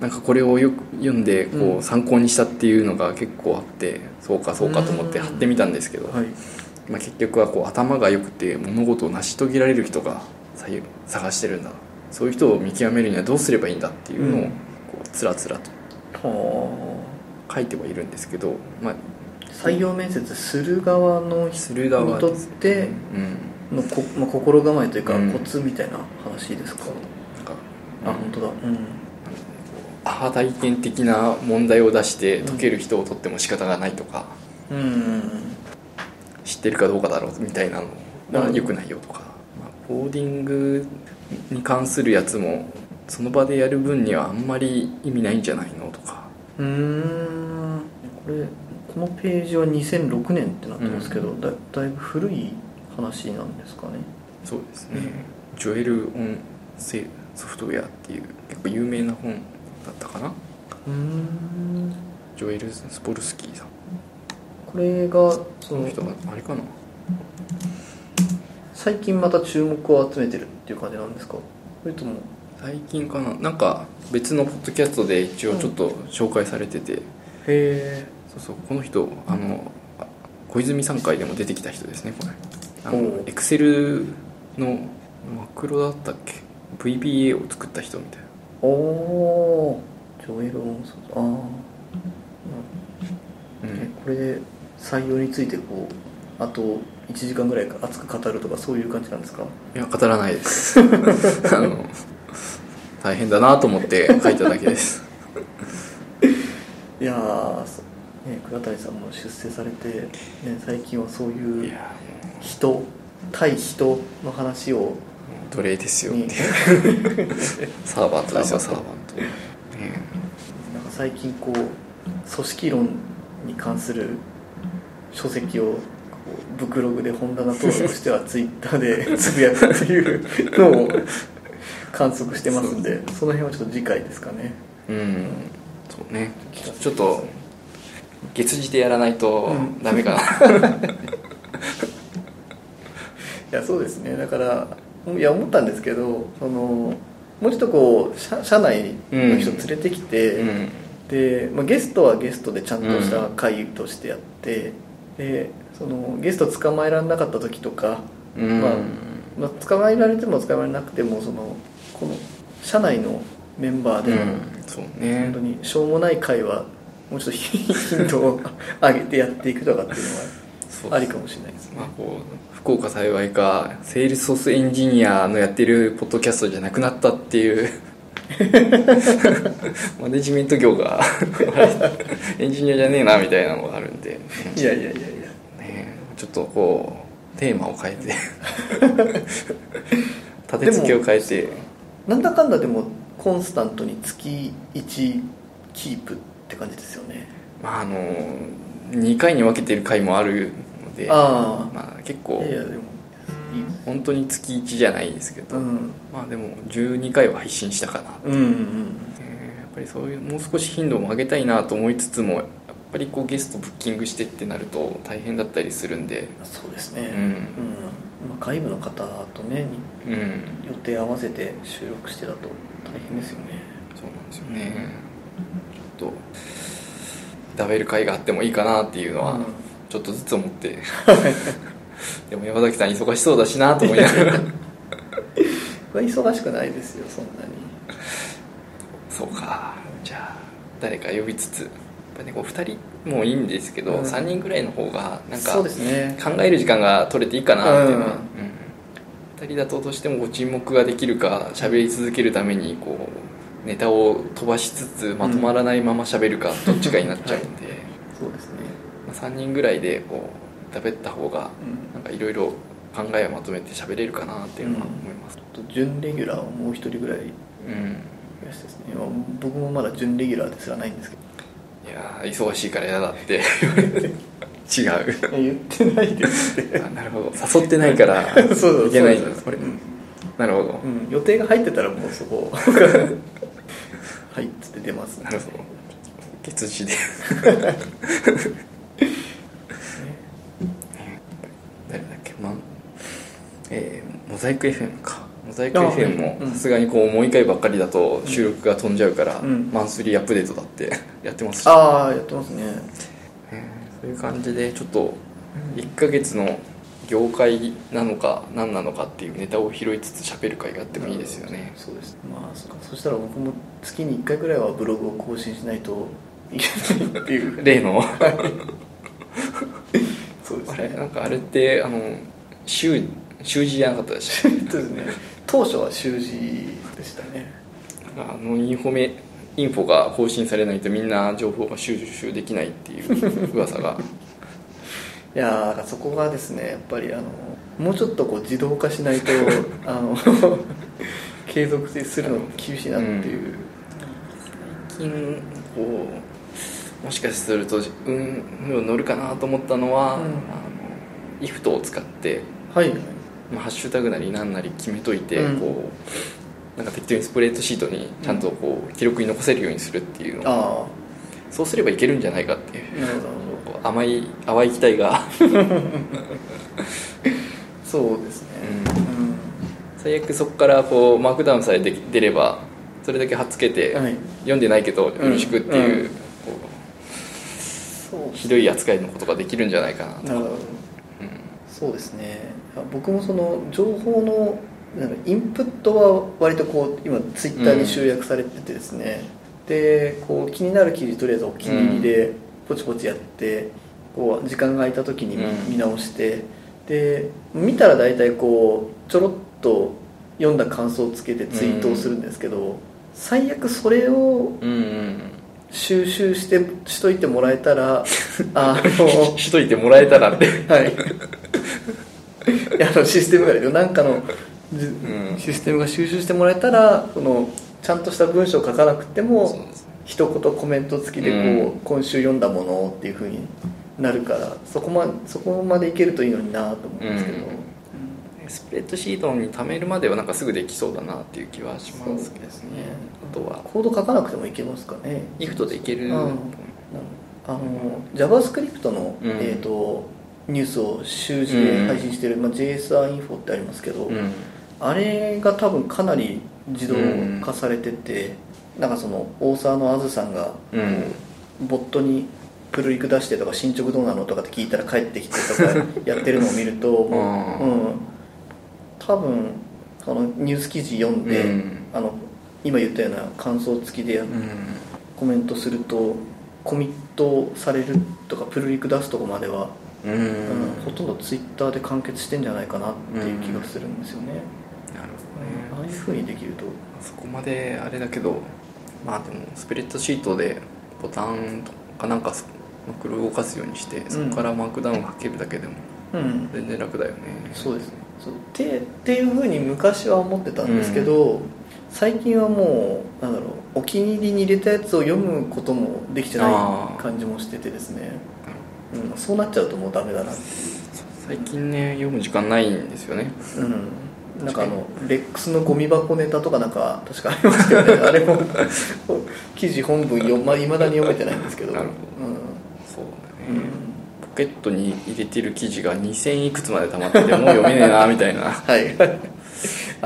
なんかこれをよく読んでこう参考にしたっていうのが結構あって、うん、そうかそうかと思って貼ってみたんですけど、はい、まあ、結局はこう頭が良くて物事を成し遂げられる人が探してるんだ、そういう人を見極めるにはどうすればいいんだっていうのをこうつらつらと書いてはいるんですけど、まあ、採用面接する側の人にとってのまあ、心構えというかコツみたいな話ですか、うん、あ、本当だ、うん、アハ体験的な問題を出して解ける人をとっても仕方がないとか、うん、知ってるかどうかだろうみたいなのが良くないよとか、うん、まあ、コーディングに関するやつもその場でやる分にはあんまり意味ないんじゃないのとか、これこのページは2006年ってなってますけど、うん、だいぶ古い話なんですかね。そうですね、ジョエル・オン・セソフトウェアっていう結構有名な本だったかな。ジョエル・スポルスキーさん、これがその人があれかな、最近また注目を集めてるっていう感じなんですか、それとも最近かな、なんか別のポッドキャストで一応ちょっと紹介されてて、うん、へえ、そうそう、この人小泉さん会でも出てきた人ですね。これエクセルのマクロだったっけ、 VBA を作った人みたいな。おー、ジョエル・オンソー、これで採用についてこうあと1時間ぐらい熱く語るとかそういう感じなんですか。いや、語らないです大変だなと思って書いただけですいやー、倉谷さんも出世されて、ね、最近はそういう人対人の話を奴隷ですよってサーバントですよ、サーバント、なんか最近こう組織論に関する書籍をブクログで本棚登録してはツイッターでつぶやくっていうのを観測してますんで、その辺はちょっと次回ですかね。うん、そうね。ちょっと月次でやらないとダメかな、うん、いや、そうですね。だからいや思ったんですけど、そのもうちょっとこう 社内の人連れてきて、うんうん、で、まあ、ゲストはゲストでちゃんとした会としてやって、うん、でそのゲスト捕まえられなかった時とか、うん、まあ、捕まえられても捕まえなくてもそのこの社内のメンバーで、うん、そうね、本当にしょうもない会はもうちょっと頻度を上げてやっていくとかっていうのはありかもしれないですね。まあ、こう福岡幸いかセールスソースエンジニアのやってるポッドキャストじゃなくなったっていうマネジメント業がエンジニアじゃねえなみたいなのがあるんでいやいやいやいや、ちょっとこうテーマを変えて立て付けを変えて、なんだかんだでもコンスタントに月1キープって感じですよね。まあ2回に分けてる回もあるので、あ、まあ、結構いやでも本当に月1じゃないですけど、うん、まあでも12回は配信したかなっていう、うんうん、やっぱりそういうもう少し頻度も上げたいなと思いつつも、やっぱりこうゲストブッキングしてってなると大変だったりするんで。そうですね、うんうん、まあ、外部の方とね、うん、予定合わせて収録してだと大変ですよね。そうなんですよね、うん、ちょっと食べる会があってもいいかなっていうのはちょっとずつ思って、うん、でも山崎さん忙しそうだしなと思いながら忙しくないですよ、そんなに。そうか、じゃあ誰か呼びつつ2人もいいんですけど、うん、3人ぐらいの方がなんか、そうですね、考える時間が取れていいかなっていうのは、うんうん、2人だとどうしても沈黙ができるか、喋り続けるためにこうネタを飛ばしつつまとまらないまま喋るか、うん、どっちかになっちゃうんで、はい、そうですね、まあ、3人ぐらいでこう食べった方がいろいろ考えをまとめて喋れるかなっていうのは思います、うん、と準レギュラーをもう1人ぐらい、うん、ですね。僕もまだ準レギュラーですらないんですけど、いや忙しいから嫌だって違う言ってないですってあ、なるほど、誘ってないからいけないんですこれ、うん、なるほど、うん、予定が入ってたらもうそこはいっつって出ます、ね、なるほど、月次で誰だっけ、ザイク FM か、モザイク FM もさすがにこうもう1回ばっかりだと収録が飛んじゃうから、うん、マンスリーアップデートだってやってますし、ああやってますね、そういう感じでちょっと1ヶ月の業界なのか何なのかっていうネタを拾いつつ喋る会があってもいいですよね。そうです、まあ、そしたら僕も月に1回くらいはブログを更新しないといけないっていう例のそうですね、あれなんかあれって週次じゃなかったでしたですね。当初は週次でしたね。インフォが更新されないとみんな情報が収集できないっていう噂がいやー、そこがですね、やっぱりもうちょっとこう自動化しないと継続するの厳しいなっていう、最近こうもしかすると乗るかなと思ったのは、イフトを使って、はい、まあ、ハッシュタグなりなんなり決めといて、こうなんか適当にスプレッドシートにちゃんとこう記録に残せるようにするっていうのを、そうすればいけるんじゃないかっていう。なるほど、淡い期待がそうですね、うん、最悪そこからこうマークダウンさえ出ればそれだけ貼っつけて、はい、読んでないけどよろしくっていう、うん、こうひどい扱いのことができるんじゃないかなとか、うん、そうですね、僕もその情報のインプットは割とこう今ツイッターに集約されててですね、うん、でこう気になる記事とりあえずお気に入りで、うん、ポチポチやってこう時間が空いた時に見直して、うん、で見たら大体こうちょろっと読んだ感想をつけてツイートをするんですけど、うん、最悪それを収集しといてもらえたらしといてもらえたらってはいシステムがあるよ、なんかの、うん、システムが収集してもらえたら、このちゃんとした文章を書かなくても一言コメント付きでこう、うん、今週読んだものっていう風になるから、そこまでいけるといいのになと思うんですけど、うん、スプレッドシートに貯めるまではなんかすぐできそうだなっていう気はしますけどね。あとはコード書かなくてもいけますかね、イフトでいける。JavaScript の、うん、ニュースを週次で配信してる、まあ、JSR インフォってありますけど、うん、あれが多分かなり自動化されてて、うん、なんかその大沢のあずさんが、うん、ボットにプルリク出してとか進捗どうなのとかって聞いたら帰ってきてとかやってるのを見るともう、うん、多分そのニュース記事読んで、うん、今言ったような感想付きで、うん、コメントするとコミットされるとかプルリク出すとこまでは、うんうん、ほとんどツイッターで完結してんじゃないかなっていう気がするんですよね、うん、なるほどね。ああいう風にできるとそこまであれだけど、まあでもスプレッドシートでボタンとかなんかマクロ動かすようにして、そこからマークダウンをかけるだけでも全然楽だよね。うん、そうですね。そうっていう風に昔は思ってたんですけど、うん、最近はもうなんだろう、お気に入りに入れたやつを読むこともできてない感じもしててですね。うん、そうなっちゃうともうダメだなっていう。最近ね読む時間ないんですよね。うん。なんかレックスのゴミ箱ネタとかなんか確かありますけどねあれも記事本文いまだに読めてないんですけど、なるほど、うん、そうだね、うん、ポケットに入れてる記事が2000いくつまで溜まっててもう読めねえなみたいなはいあ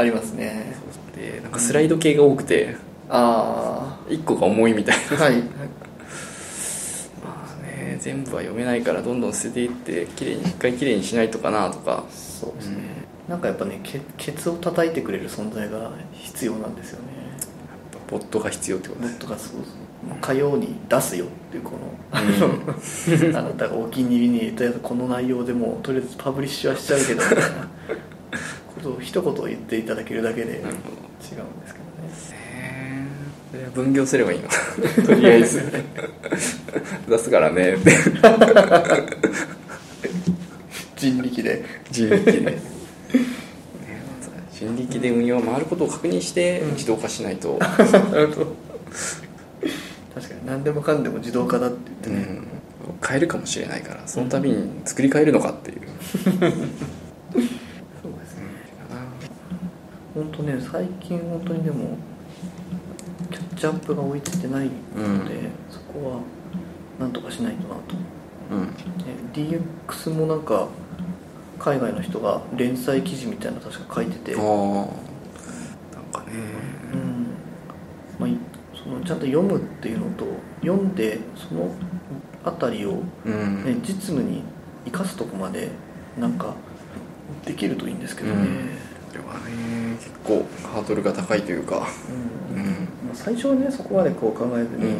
りますね。そうでなんかスライド系が多くて、うん、ああ1個が重いみたいなはいまあね、全部は読めないからどんどん捨てていって一回きれいにしないとかなとか。そうですね、うん、なんかやっぱね、ケツを叩いてくれる存在が必要なんですよね。やっぱボットが必要ってことですね。ボットがそうそう、かように出すよっていうこの、うん、あなたがお気に入りに入れたやつこの内容でもうとりあえずパブリッシュはしちゃうけどみたいなことを一言言っていただけるだけで違うんですけどね。それは分業すればいいのとりあえず出すからねって人力で人力で運用を回ることを確認して自動化しないと、うん、確かに何でもかんでも自動化だって言ってね、うん、変えるかもしれないから、そのたびに作り変えるのかっていう、うん、そうですね。本当ね最近本当にでもキャッチアップが追いついてないので、うん、そこはなんとかしないとなと、うん、DX もなんか海外の人が連載記事みたいなの確か書いてて、あなんかね、うん、まあ、そのちゃんと読むっていうのと読んでそのあたりを、ね、うん、実務に生かすとこまでなんかできるといいんですけどね、うん、ではね結構ハードルが高いというか、うんうん、まあ、最初はねそこまでこう考えずに、うん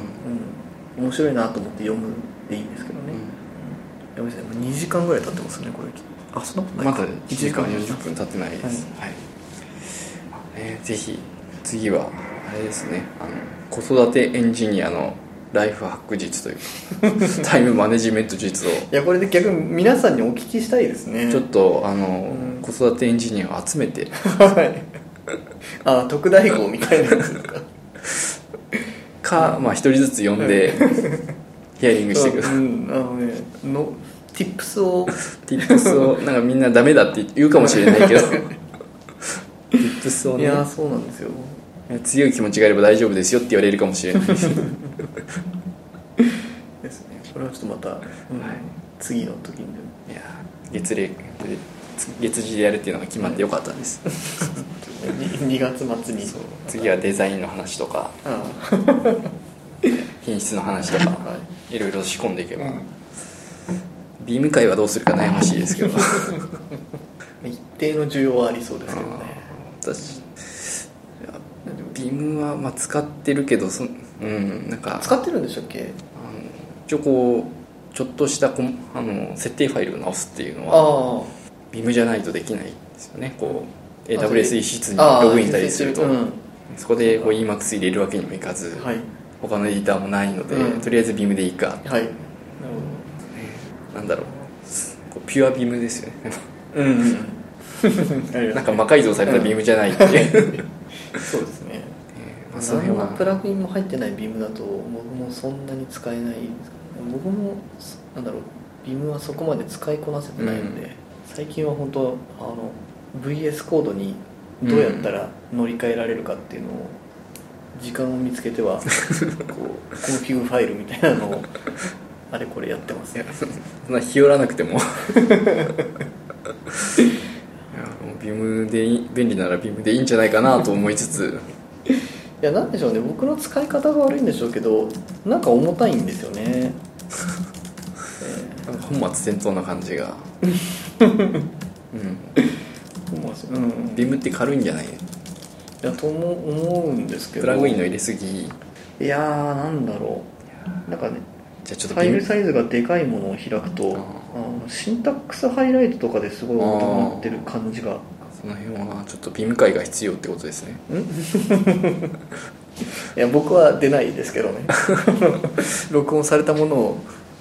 うん、面白いなと思って読むでいいんですけどね、うん、やばいですね、もう2時間ぐらい経ってますねこれ。あ、そんなことないか、まだ1時間40分経ってないです、はいはい、ぜひ次はあれですね、あの子育てエンジニアのライフハック術というかタイムマネジメント術をいやこれで逆に皆さんにお聞きしたいですね。ちょっとあの、うん、子育てエンジニアを集めて、はい、あ特大号みたいなやつか、まあ一人ずつ呼んで、うん、ヒアリングしてください、うん、あのねのティップスをなんかみんなダメだって言うかもしれないけどティップスをね、いやそうなんですよ、強い気持ちがあれば大丈夫ですよって言われるかもしれないですね。これはちょっとまた、はい、次の時にいや月次でやるっていうのが決まってよかったです2月末に次はデザインの話とか品質の話とか、はい、いろいろ仕込んでいけば、うん、ビーム界はどうするか悩ましいですけど一定の需要はありそうですけどね。私ビームはまあ使ってるけど、うん、なんか使ってるんでしたっけ。一応こうちょっとしたあの設定ファイルを直すっていうのはビームじゃないとできないですよね。こう AWS 室にログインしたりすると、うん、そこで EMAX 入れるわけにもいかず、はい、他のエディターもないので、うん、とりあえずビームでいいか、はい、なんだろう、こうピュアビームですよねうんなんか魔改造されたビームじゃないっていうそうですね、まあ、その辺は何のプラグインも入ってないビームだと僕もそんなに使えない。僕もなんだろう、ビームはそこまで使いこなせてないので、うん、最近は本当あの VS コードにどうやったら乗り換えられるかっていうのを時間を見つけてはこうコンフィグファイルみたいなのをあれこれやってますね。そんな日和らなくてもいやビームで便利ならビームでいいんじゃないかなと思いつついやなんでしょうね、僕の使い方が悪いんでしょうけどなんか重たいんですよねなんか本末転倒な感じが、うん、本末、うん、ビームって軽いんじゃない？いやとも思うんですけど、プラグインの入れすぎ、いやーなんだろう、なんかね、じゃあちょっとファイルサイズがでかいものを開くと、シンタックスハイライトとかですごい重くなってる感じが、その辺はちょっとビーム界が必要ってことですねいや僕は出ないですけどね録音されたものを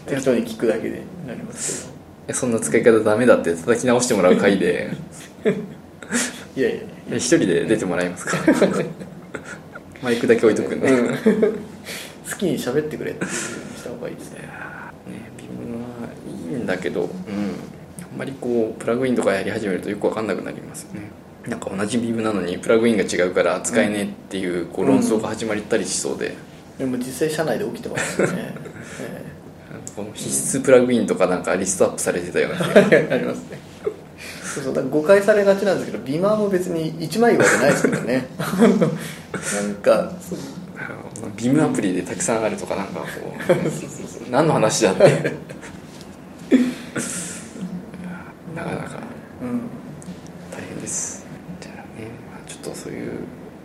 適当に聞くだけでなりますけど、いやそんな使い方ダメだって叩き直してもらう回でいやいや一人で出てもらえますかマイクだけ置いとくんで、ね、好きに喋ってくれってした方がいいですね。ビームはいいんだけど、うん、あんまりこうプラグインとかやり始めるとよく分かんなくなりますよね。なんか同じビームなのにプラグインが違うから使えねえっていう、うん、こう論争が始まったりしそうで、うん、でも実際社内で起きてますよねこの必須プラグインとかなんかリストアップされてたようなありますね。そうそうだ、誤解されがちなんですけど、ビーマーも別に一枚岩じゃないですけどねなんかそうビームアプリでたくさんあるとかなんかこう何の話だってなかなか大変です。じゃあね、ちょっとそういう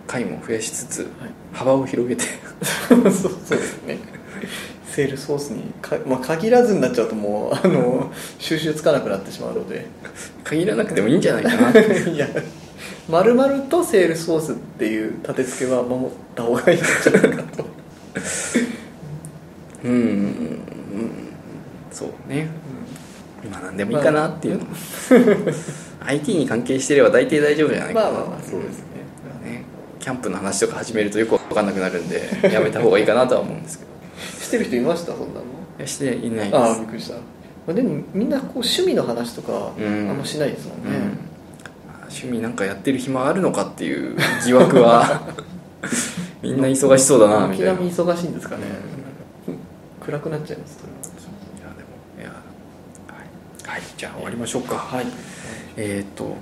回も増やしつつ、はい、幅を広げてそうですねセールソースにまあ、限らずになっちゃうともうあの収集つかなくなってしまうので限らなくてもいいんじゃないかなっていや丸々とセールソースっていう立て付けは守った方がいいんじゃないかとうん、うん、そうね、うん、今何でもいいかなっていうの、まあ、IT に関係してれば大体大丈夫じゃないかな。まあまあまあそうですね、うん、ね、キャンプの話とか始めるとよく分かんなくなるんでやめた方がいいかなとは思うんですけどしてる人いました？そんなのしていないです。ああびっくりした。まあ、でもみんなこう趣味の話とかあんましないですもんね、うんうん、趣味なんかやってる暇あるのかっていう疑惑はみんな忙しそうだなみたいな。軒並み忙しいんですかね、うん、暗くなっちゃいます。いやでもいや、はい、はい、はい、じゃあ終わりましょうか。はい、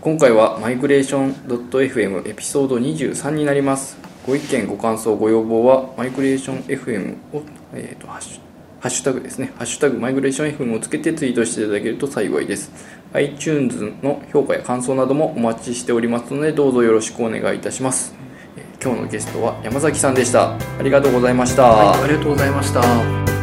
今回はマイグレーション .fm エピソード23になります。ご意見ご感想ご要望はマイグレーション FM を、ハッシュタグですね、ハッシュタグマイグレーション FM をつけてツイートしていただけると幸いです。 iTunes の評価や感想などもお待ちしておりますので、どうぞよろしくお願いいたします。今日のゲストは山崎さんでした。ありがとうございました。はい、ありがとうございました。